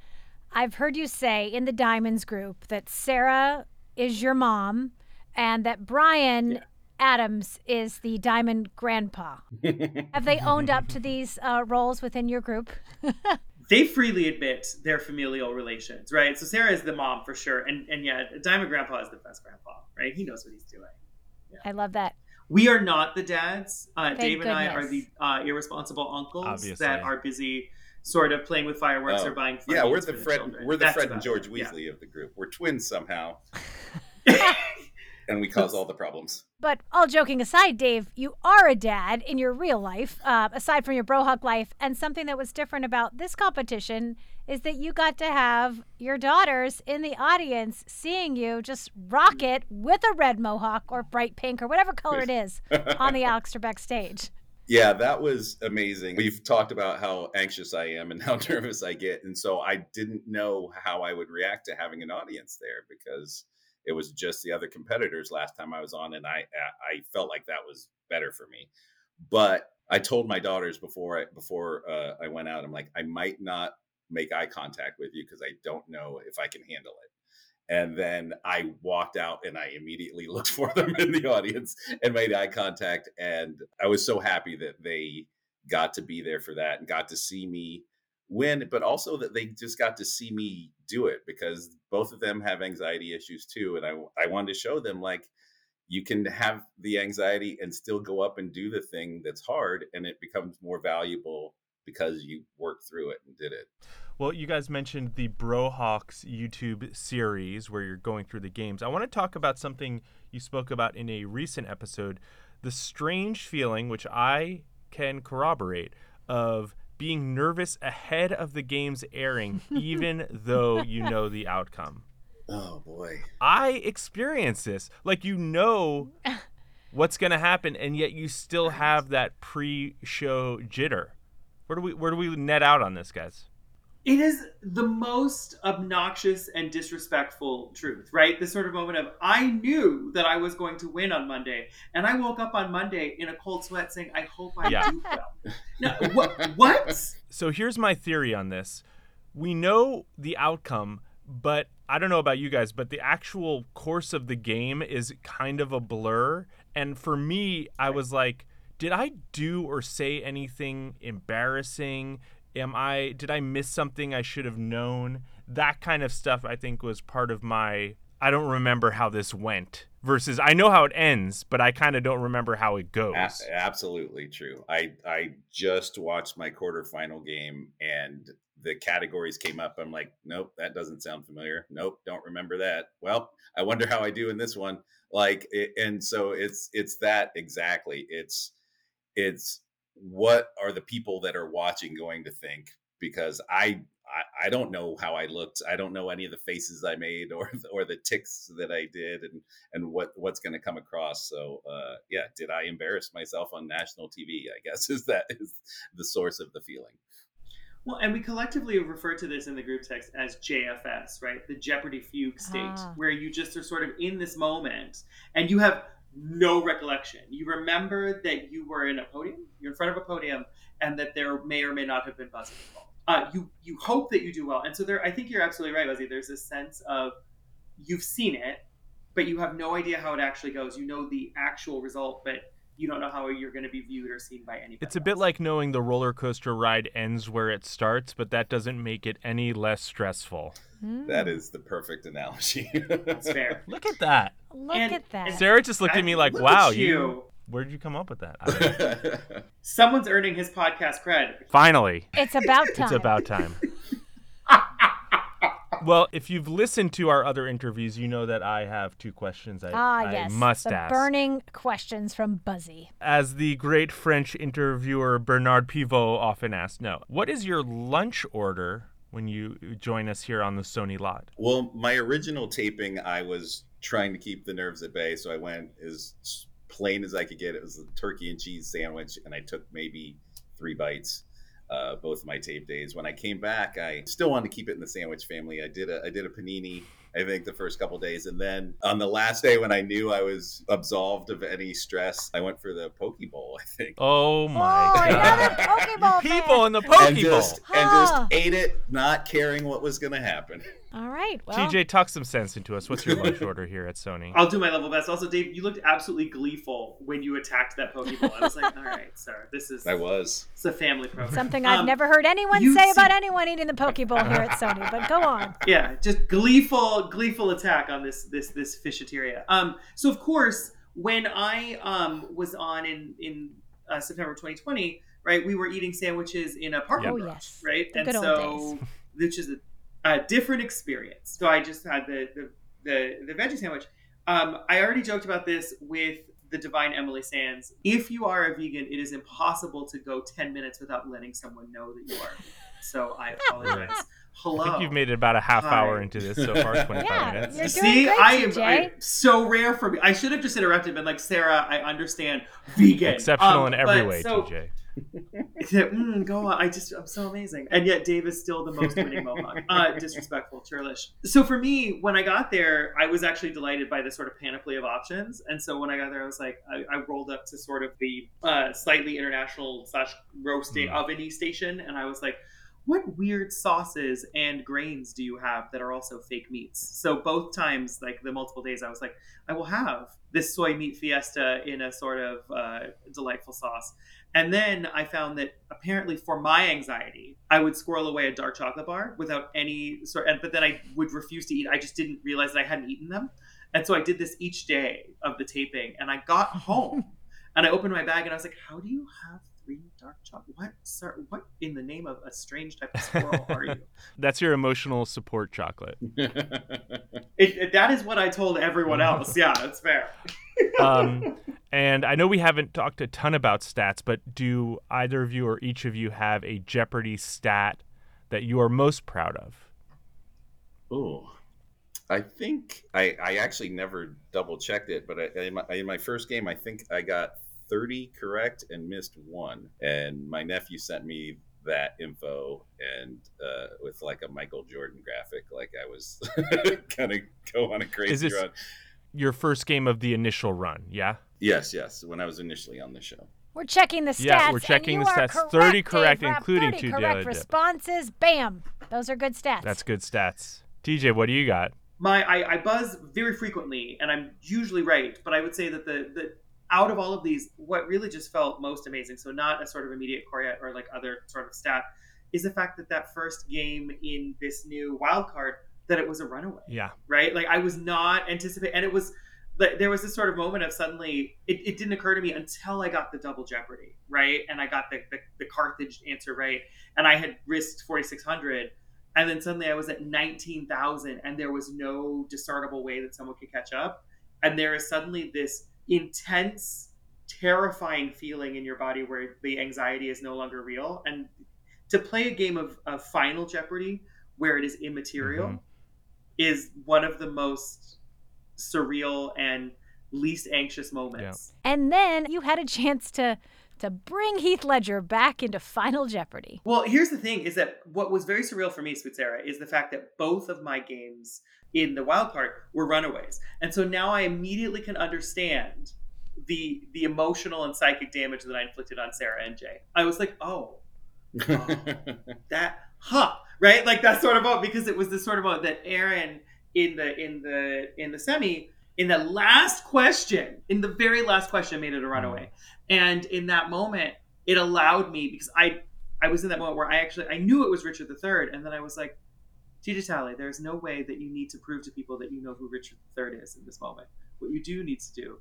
I've heard you say in the Diamonds group that Sarah is your mom and that Brian Adams is the Diamond grandpa. Have they owned up to these roles within your group? They freely admit their familial relations, right? So Sarah is the mom for sure. And yeah, Diamond grandpa is the best grandpa, right? He knows what he's doing. Yeah. I love that. We are not the dads. Dave and I are the irresponsible uncles that are busy sort of playing with fireworks or buying food. Yeah, we're the Fred and George Weasley of the group. We're twins somehow. And we cause all the problems. But all joking aside, Dave, you are a dad in your real life, aside from your Brohawk life. And something that was different about this competition is that you got to have your daughters in the audience seeing you just rock it with a red mohawk or bright pink or whatever color it is on the Alex Trebek stage. Yeah, that was amazing. We've talked about how anxious I am and how nervous I get. And so I didn't know how I would react to having an audience there, because it was just the other competitors last time I was on. And I felt like that was better for me. But I told my daughters before I went out, I'm like, I might not make eye contact with you because I don't know if I can handle it. And then I walked out and I immediately looked for them in the audience and made eye contact. And I was so happy that they got to be there for that and got to see me win, but also that they just got to see me do it, because both of them have anxiety issues too. And I wanted to show them, like, you can have the anxiety and still go up and do the thing that's hard, and it becomes more valuable because you worked through it and did it. Well, you guys mentioned the Brohawks YouTube series where you're going through the games. I want to talk about something you spoke about in a recent episode, the strange feeling, which I can corroborate, of being nervous ahead of the game's airing, even though you know the outcome. Oh, boy. I experience this. Like, you know what's going to happen, and yet you still have that pre-show jitter. Where do we net out on this, guys? It is the most obnoxious and disrespectful truth, right? This sort of moment of, I knew that I was going to win on Monday, and I woke up on Monday in a cold sweat saying, I hope I do well. No, what? So here's my theory on this. We know the outcome, but I don't know about you guys, but the actual course of the game is kind of a blur. And for me, I was like, did I do or say anything embarrassing? Did I miss something I should have known? That kind of stuff, I think, was part of my I don't remember how this went versus I know how it ends, but I kind of don't remember how it goes. Absolutely true. I just watched my quarterfinal game and the categories came up. I'm like, nope, that doesn't sound familiar. Nope, don't remember that. Well, I wonder how I do in this one. Like, and so it's that exactly. It's what are the people that are watching going to think? Because I don't know how I looked. I don't know any of the faces I made or the tics that I did and what's going to come across. So, yeah, did I embarrass myself on national TV, I guess, is the source of the feeling. Well, and we collectively refer to this in the group text as JFS, right? The Jeopardy fugue state, where you just are sort of in this moment and you have no recollection. You remember that you were in a podium, you're in front of a podium, and that there may or may not have been buzzing involved. You hope that you do well. And so there, I think you're absolutely right, Buzzy. There's this sense of you've seen it, but you have no idea how it actually goes. You know the actual result, but you don't know how you're going to be viewed or seen by anybody. It's a bit like knowing the roller coaster ride ends where it starts, but that doesn't make it any less stressful. Mm. That is the perfect analogy. That's fair. Look at that. Look at that. Sarah just looked at me like, wow, you. Where did you come up with that? Someone's earning his podcast cred. Finally. It's about time. It's about time. Well, if you've listened to our other interviews, you know that I have two questions I must ask. Burning questions from Buzzy. As the great French interviewer Bernard Pivot often asks, what is your lunch order when you join us here on the Sony lot? Well, my original taping, I was trying to keep the nerves at bay, so I went as plain as I could get. It was a turkey and cheese sandwich, and I took maybe 3 bites both of my tape days. When I came back, I still wanted to keep it in the sandwich family. I did a panini, I think, the first couple of days, and then on the last day when I knew I was absolved of any stress, I went for the Poke Bowl, I think. Oh my God! Another Poke Bowl. People in the Poke Bowl and just ate it, not caring what was going to happen. All right. Well, TJ, talk some sense into us. What's your lunch order here at Sony? I'll do my level best. Also, Dave, you looked absolutely gleeful when you attacked that Poke Bowl. I was like, all right, sir, it's a family program. Something I've never heard anyone say about anyone eating the Poke Bowl here at Sony. But go on. Yeah, just gleeful attack on this fisheteria. So of course, when I was on in September 2020, right, we were eating sandwiches in a parking garage, right? The and good old so, days. Which is a different experience. So I just had the veggie sandwich. I already joked about this with the divine Emily Sands. If you are a vegan, it is impossible to go 10 minutes without letting someone know that you are. So I apologize. Hello. I think you've made it about a half hour into this so far, 25 minutes. You're doing great, TJ. I so rare for me. I should have just interrupted, been like, Sarah, I understand vegan. Exceptional in every way, so, TJ. Go on. I'm so amazing. And yet Dave is still the most winning Mohawk. Disrespectful, churlish. So for me, when I got there, I was actually delighted by the sort of panoply of options. And so when I got there, I was like, I rolled up to sort of the slightly international / roasting oveny station. And I was like, what weird sauces and grains do you have that are also fake meats? So both times, like the multiple days, I was like, I will have this soy meat fiesta in a sort of delightful sauce. And then I found that apparently for my anxiety, I would squirrel away a dark chocolate bar without any sort, but then I would refuse to eat. I just didn't realize that I hadn't eaten them. And so I did this each day of the taping, and I got home and I opened my bag and I was like, how do you have dark chocolate? What, sir? What in the name of a strange type of squirrel are you? That's your emotional support chocolate. That is what I told everyone else. Yeah, that's fair. And I know we haven't talked a ton about stats, but do either of you or each of you have a Jeopardy stat that you are most proud of? Oh, I think I actually never double checked it, but in my first game, I think I got 30 correct and missed 1. And my nephew sent me that info and with like a Michael Jordan graphic, like I was gonna go on a crazy run. Your first game of the initial run, yeah? Yes, when I was initially on the show. We're checking the stats. Yeah, we're checking the stats. Correct, 30 correct, Dave Rapp, including 30 correct responses. Bam! Those are good stats. That's good stats. TJ, what do you got? I buzz very frequently, and I'm usually right, but I would say that the out of all of these, what really just felt most amazing, so not a sort of immediate choreo or like other sort of stat, is the fact that first game in this new wildcard, that it was a runaway. Yeah. Right? Like, I was not anticipating. And it was, like, there was this sort of moment of suddenly, it didn't occur to me until I got the double Jeopardy, right? And I got the Carthage answer right. And I had risked 4,600. And then suddenly I was at 19,000. And there was no discernible way that someone could catch up. And there is suddenly this intense, terrifying feeling in your body where the anxiety is no longer real. And to play a game of Final Jeopardy where it is immaterial, mm-hmm. is one of the most surreal and least anxious moments. Yeah. And then you had a chance to bring Heath Ledger back into Final Jeopardy. Well, here's the thing, is that what was very surreal for me, Sweet Sarah, is the fact that both of my games in the wild card were runaways. And so now I immediately can understand the emotional and psychic damage that I inflicted on Sarah and Jay. I was like, oh that, huh. Right? Like that sort of moment, because it was this sort of moment that Aaron in the semi, in the last question, in the very last question, made it a runaway. And in that moment, it allowed me, because I was in that moment where I knew it was Richard III. And then I was like, T.J. Tallie, there's no way that you need to prove to people that you know who Richard III is in this moment. What you do need to do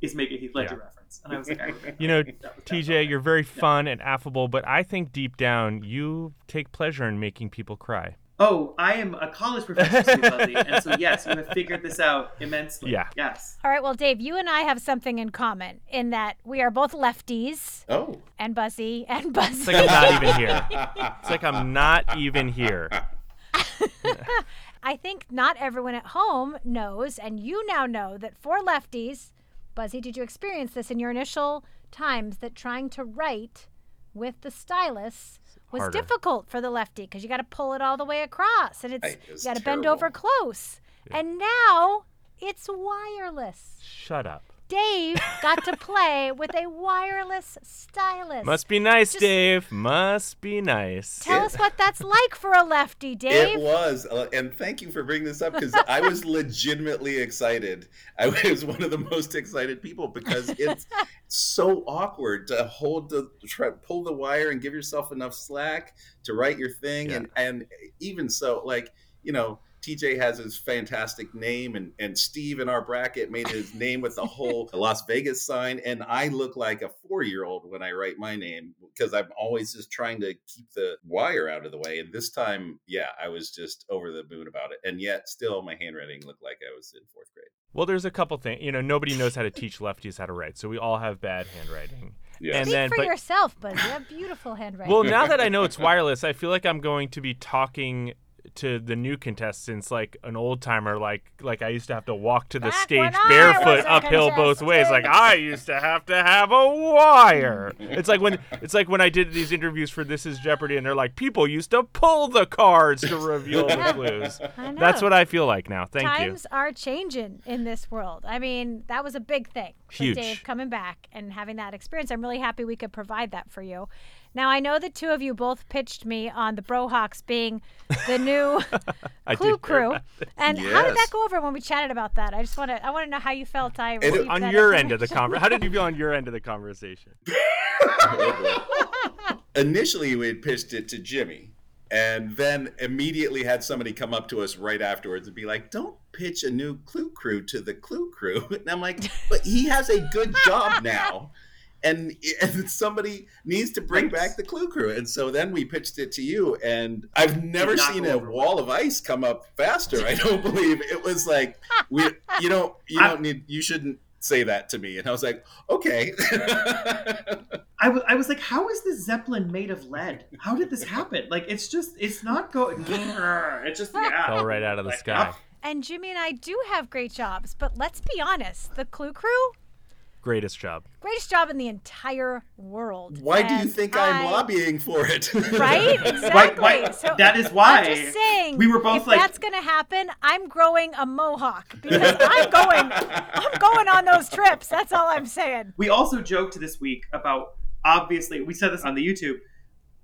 is make a Heath Ledger reference. And I was like, you know, T.J., you're very fun and affable, but I think deep down you take pleasure in making people cry. Oh, I am a college professor, Sweet Lizzie, and so yes, you have figured this out immensely. Yeah. Yes. All right, well, Dave, you and I have something in common in that we are both lefties. Oh. And Buzzy and Buzzy. It's like I'm not even here. It's like I'm not even here. I think not everyone at home knows, and you now know, that for lefties, Buzzy, did you experience this in your initial times, that trying to write with the stylus was harder. Difficult for the lefty, because you got to pull it all the way across, and it's you got to bend over close. Yeah. And now it's wireless. Shut up. Dave got to play with a wireless stylus. Must be nice, Dave. Must be nice. Tell us what that's like for a lefty, Dave. It was. And thank you for bringing this up, because I was legitimately excited. I was one of the most excited people, because it's so awkward to pull the wire and give yourself enough slack to write your thing. Yeah. And even so, like, you know, TJ has his fantastic name, and Steve in our bracket made his name with the whole Las Vegas sign. And I look like a 4-year-old when I write my name, because I'm always just trying to keep the wire out of the way. And this time, I was just over the moon about it. And yet still my handwriting looked like I was in 4th grade. Well, there's a couple things. You know, nobody knows how to teach lefties how to write. So we all have bad handwriting. Yeah. And Speak for yourself, but you have beautiful handwriting. Well, now that I know it's wireless, I feel like I'm going to be talking to the new contestants like an old timer, like I used to have to walk to the stage barefoot uphill both ways. Like I used to have a wire. It's like when I did these interviews for This Is Jeopardy, and they're like, people used to pull the cards to reveal the clues. That's what I feel like now. Thank you. Times are changing in this world. I mean, that was a big thing. Huge. Dave coming back and having that experience. I'm really happy we could provide that for you. Now, I know the two of you both pitched me on the Brohawks being the new Clue crew. And how did that go over when we chatted about that? I want to know how you felt. On your end of the conversation. How did you feel on your end of the conversation? Initially, we had pitched it to Jimmy, and then immediately had somebody come up to us right afterwards and be like, don't pitch a new Clue crew to the Clue crew. And I'm like, but he has a good job now. And somebody needs to bring back the Clue crew. And so then we pitched it to you. And I've never seen a wall of ice come up faster. I don't believe it was like, you shouldn't say that to me. And I was like, okay. I was like, how is this Zeppelin made of lead? How did this happen? Like, it's not going, it just fell right out of the sky. And Jimmy and I do have great jobs, but let's be honest, the Clue crew, Greatest job in the entire world. Why do you think I'm lobbying for it? Right? Exactly. Why? So that is why. I'm just saying, we were both if that's going to happen, I'm growing a mohawk, because I'm going on those trips. That's all I'm saying. We also joked this week about, obviously, we said this on the YouTube.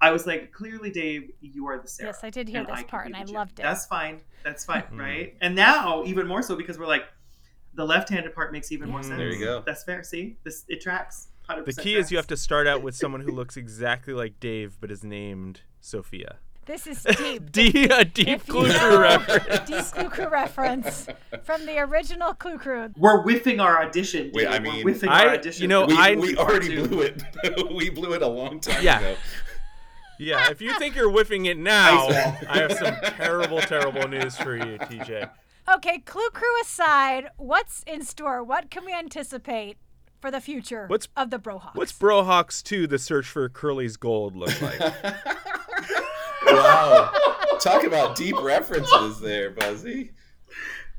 I was like, clearly, Dave, you are the Sarah. Yes, I did hear this part, and I loved it. That's fine, mm-hmm. right? And now, even more so, because we're like, the left-handed part makes even more sense. There you go. That's fair. See, it tracks. 100% the key tracks. Is you have to start out with someone who looks exactly like Dave but is named Sophia. This is deep. A deep Clue Crew reference. Deep Clue Crew reference from the original Clue Crew. We're whiffing our audition. Dude. We're whiffing our audition. You know, we already blew it. We blew it a long time ago. Yeah, if you think you're whiffing it now, I have some terrible news for you, TJ. Okay, Clue Crew aside, what's in store? What can we anticipate for the future of the Brohawks? What's Brohawks 2, The Search for Curly's Gold, look like? Wow. Talk about deep references there, Buzzy.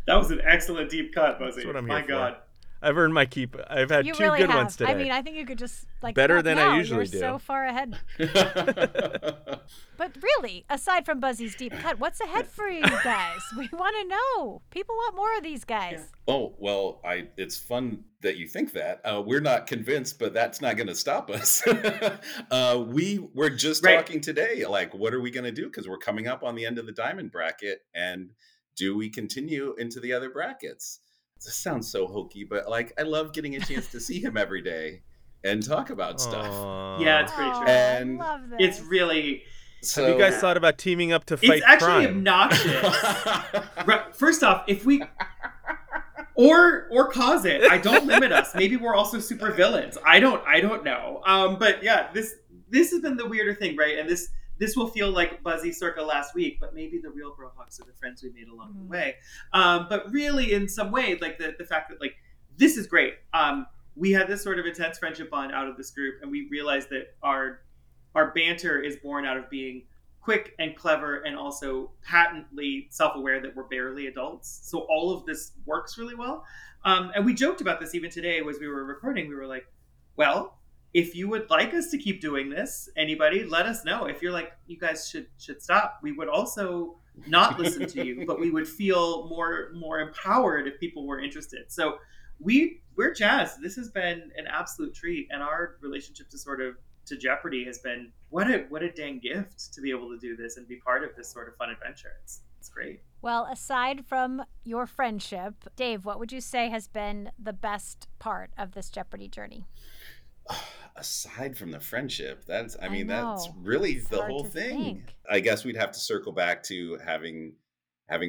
That was an excellent deep cut, Buzzy. That's what I'm here for. My God. I've earned my keep. I've had two good ones today. I mean, I think you could just better than I usually do. So far ahead. But really, aside from Buzzy's deep cut, what's ahead for you guys? We want to know. People want more of these guys. Yeah. Oh well, it's fun that you think that. We're not convinced, but that's not going to stop us. We were just talking today. Like, what are we going to do? Because we're coming up on the end of the diamond bracket, and do we continue into the other brackets? This sounds so hokey, but like I love getting a chance to see him every day and talk about stuff. Yeah, it's pretty true. And I love this. It's really. So, have you guys thought about teaming up to fight crime? It's actually obnoxious. First off, if we or cause it, I don't limit us. Maybe we're also super villains. I don't know. But yeah, this has been the weirder thing, right? And this will feel like Buzzy circa last week, but maybe the real Brohawks are the friends we made along the way. But really, in some way, like the fact that like this is great. We had this sort of intense friendship bond out of this group, and we realized that our banter is born out of being quick and clever, and also patently self-aware that we're barely adults. So all of this works really well. And we joked about this even today as we were recording. We were like, well, if you would like us to keep doing this, anybody, let us know. If you're like, you guys should stop, we would also not listen to you, but we would feel more empowered if people were interested. So we're jazzed. This has been an absolute treat, and our relationship to Jeopardy has been what a dang gift to be able to do this and be part of this sort of fun adventure. It's great. Well, aside from your friendship, Dave, what would you say has been the best part of this Jeopardy journey? Aside from the friendship, that's really the whole thing. I guess we'd have to circle back to having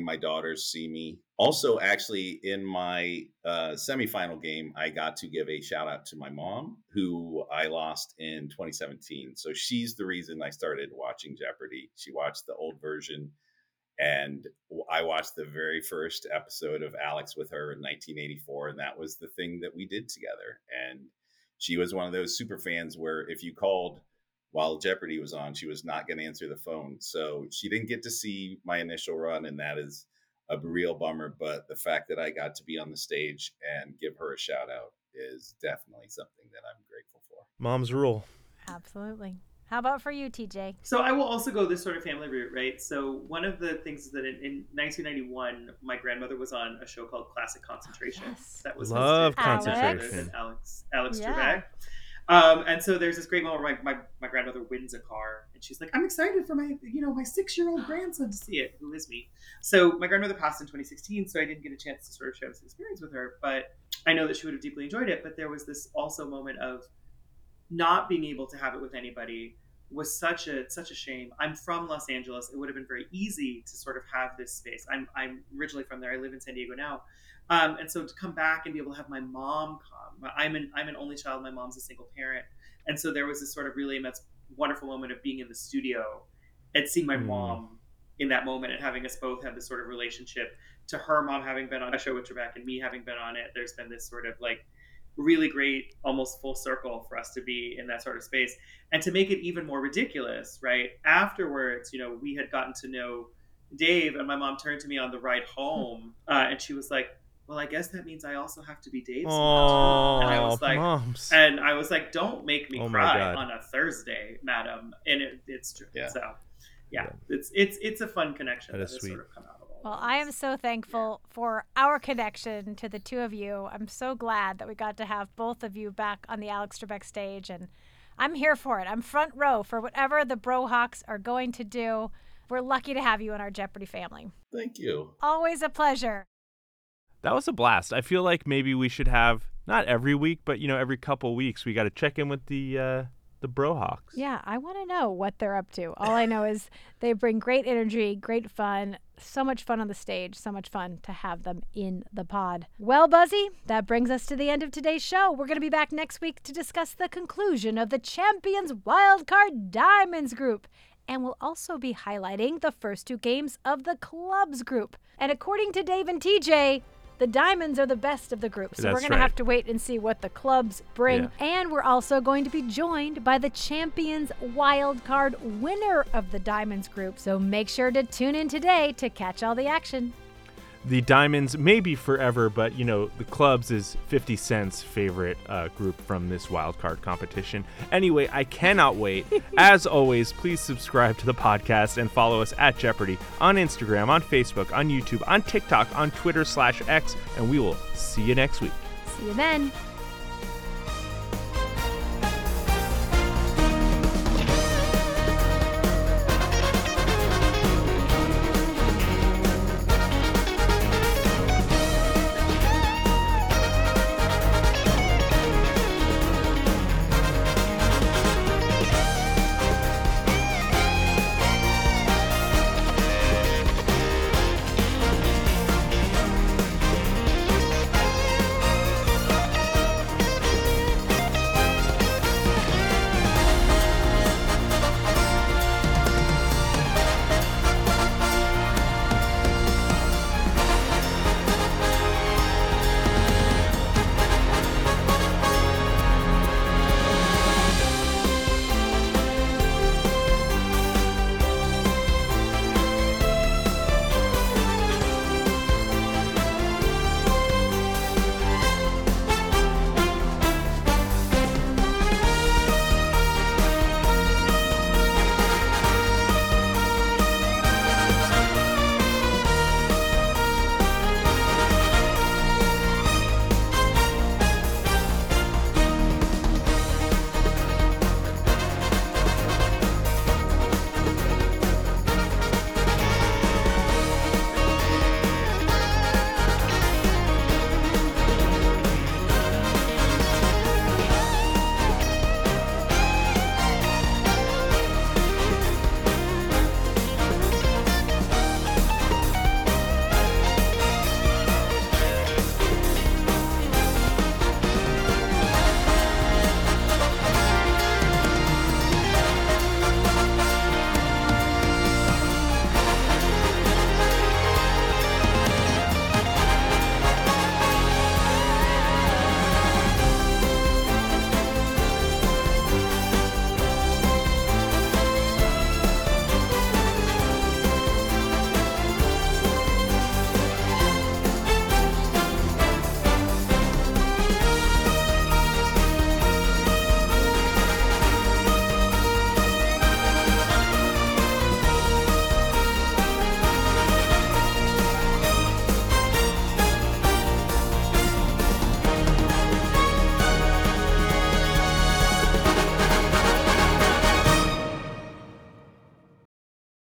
my daughters see me. Also, actually, in my semifinal game, I got to give a shout out to my mom, who I lost in 2017. So she's the reason I started watching Jeopardy. She watched the old version, and I watched the very first episode of Alex with her in 1984. And that was the thing that we did together. And she was one of those super fans where if you called while Jeopardy was on, she was not going to answer the phone. So she didn't get to see my initial run, and that is a real bummer. But the fact that I got to be on the stage and give her a shout out is definitely something that I'm grateful for. Mom's rule. Absolutely. How about for you, TJ? So I will also go this sort of family route, right? So one of the things is that in 1991, my grandmother was on a show called Classic Concentration. Oh, yes. That was love Concentration. And Alex Trebek. And so there's this great moment where my grandmother wins a car, and she's like, "I'm excited for my 6-year-old grandson to see it, who is me." So my grandmother passed in 2016, so I didn't get a chance to sort of share this experience with her, but I know that she would have deeply enjoyed it. But there was this also moment of not being able to have it with anybody was such a shame. I'm from Los Angeles. It would have been very easy to sort of have this space. I'm originally from there. I live in San Diego now. And so to come back and be able to have my mom come, I'm an only child. My mom's a single parent. And so there was this sort of really immense, wonderful moment of being in the studio and seeing my mom in that moment and having us both have this sort of relationship to her mom having been on a show with Trebek and me having been on it. There's been this sort of like really great, almost full circle for us to be in that sort of space. And to make it even more ridiculous, right? Afterwards, we had gotten to know Dave, and my mom turned to me on the ride home and she was like, "Well, I guess that means I also have to be Dave's mom." And I was like, Moms. And I was like, "Don't make me cry on a Thursday, madam." And it's true. Yeah. So yeah, it's a fun connection that has sort of come out. Well, I am so thankful for our connection to the two of you. I'm so glad that we got to have both of you back on the Alex Trebek stage, and I'm here for it. I'm front row for whatever the Brohawks are going to do. We're lucky to have you in our Jeopardy family. Thank you. Always a pleasure. That was a blast. I feel like maybe we should have, not every week, but every couple weeks, we got to check in with the The Brohawks. Yeah, I want to know what they're up to. All I know is they bring great energy, great fun, so much fun on the stage, so much fun to have them in the pod. Well, Buzzy, that brings us to the end of today's show. We're going to be back next week to discuss the conclusion of the Champions Wildcard Diamonds group. And we'll also be highlighting the first two games of the Clubs group. And according to Dave and TJ, the Diamonds are the best of the group, so we're going to have to wait and see what the Clubs bring. Yeah. And we're also going to be joined by the Champions Wildcard winner of the Diamonds group, so make sure to tune in today to catch all the action. The Diamonds may be forever, but, you know, the Clubs is 50 Cent's favorite group from this wildcard competition. Anyway, I cannot wait. As always, please subscribe to the podcast and follow us at Jeopardy! On Instagram, on Facebook, on YouTube, on TikTok, on Twitter/X, and we will see you next week. See you then.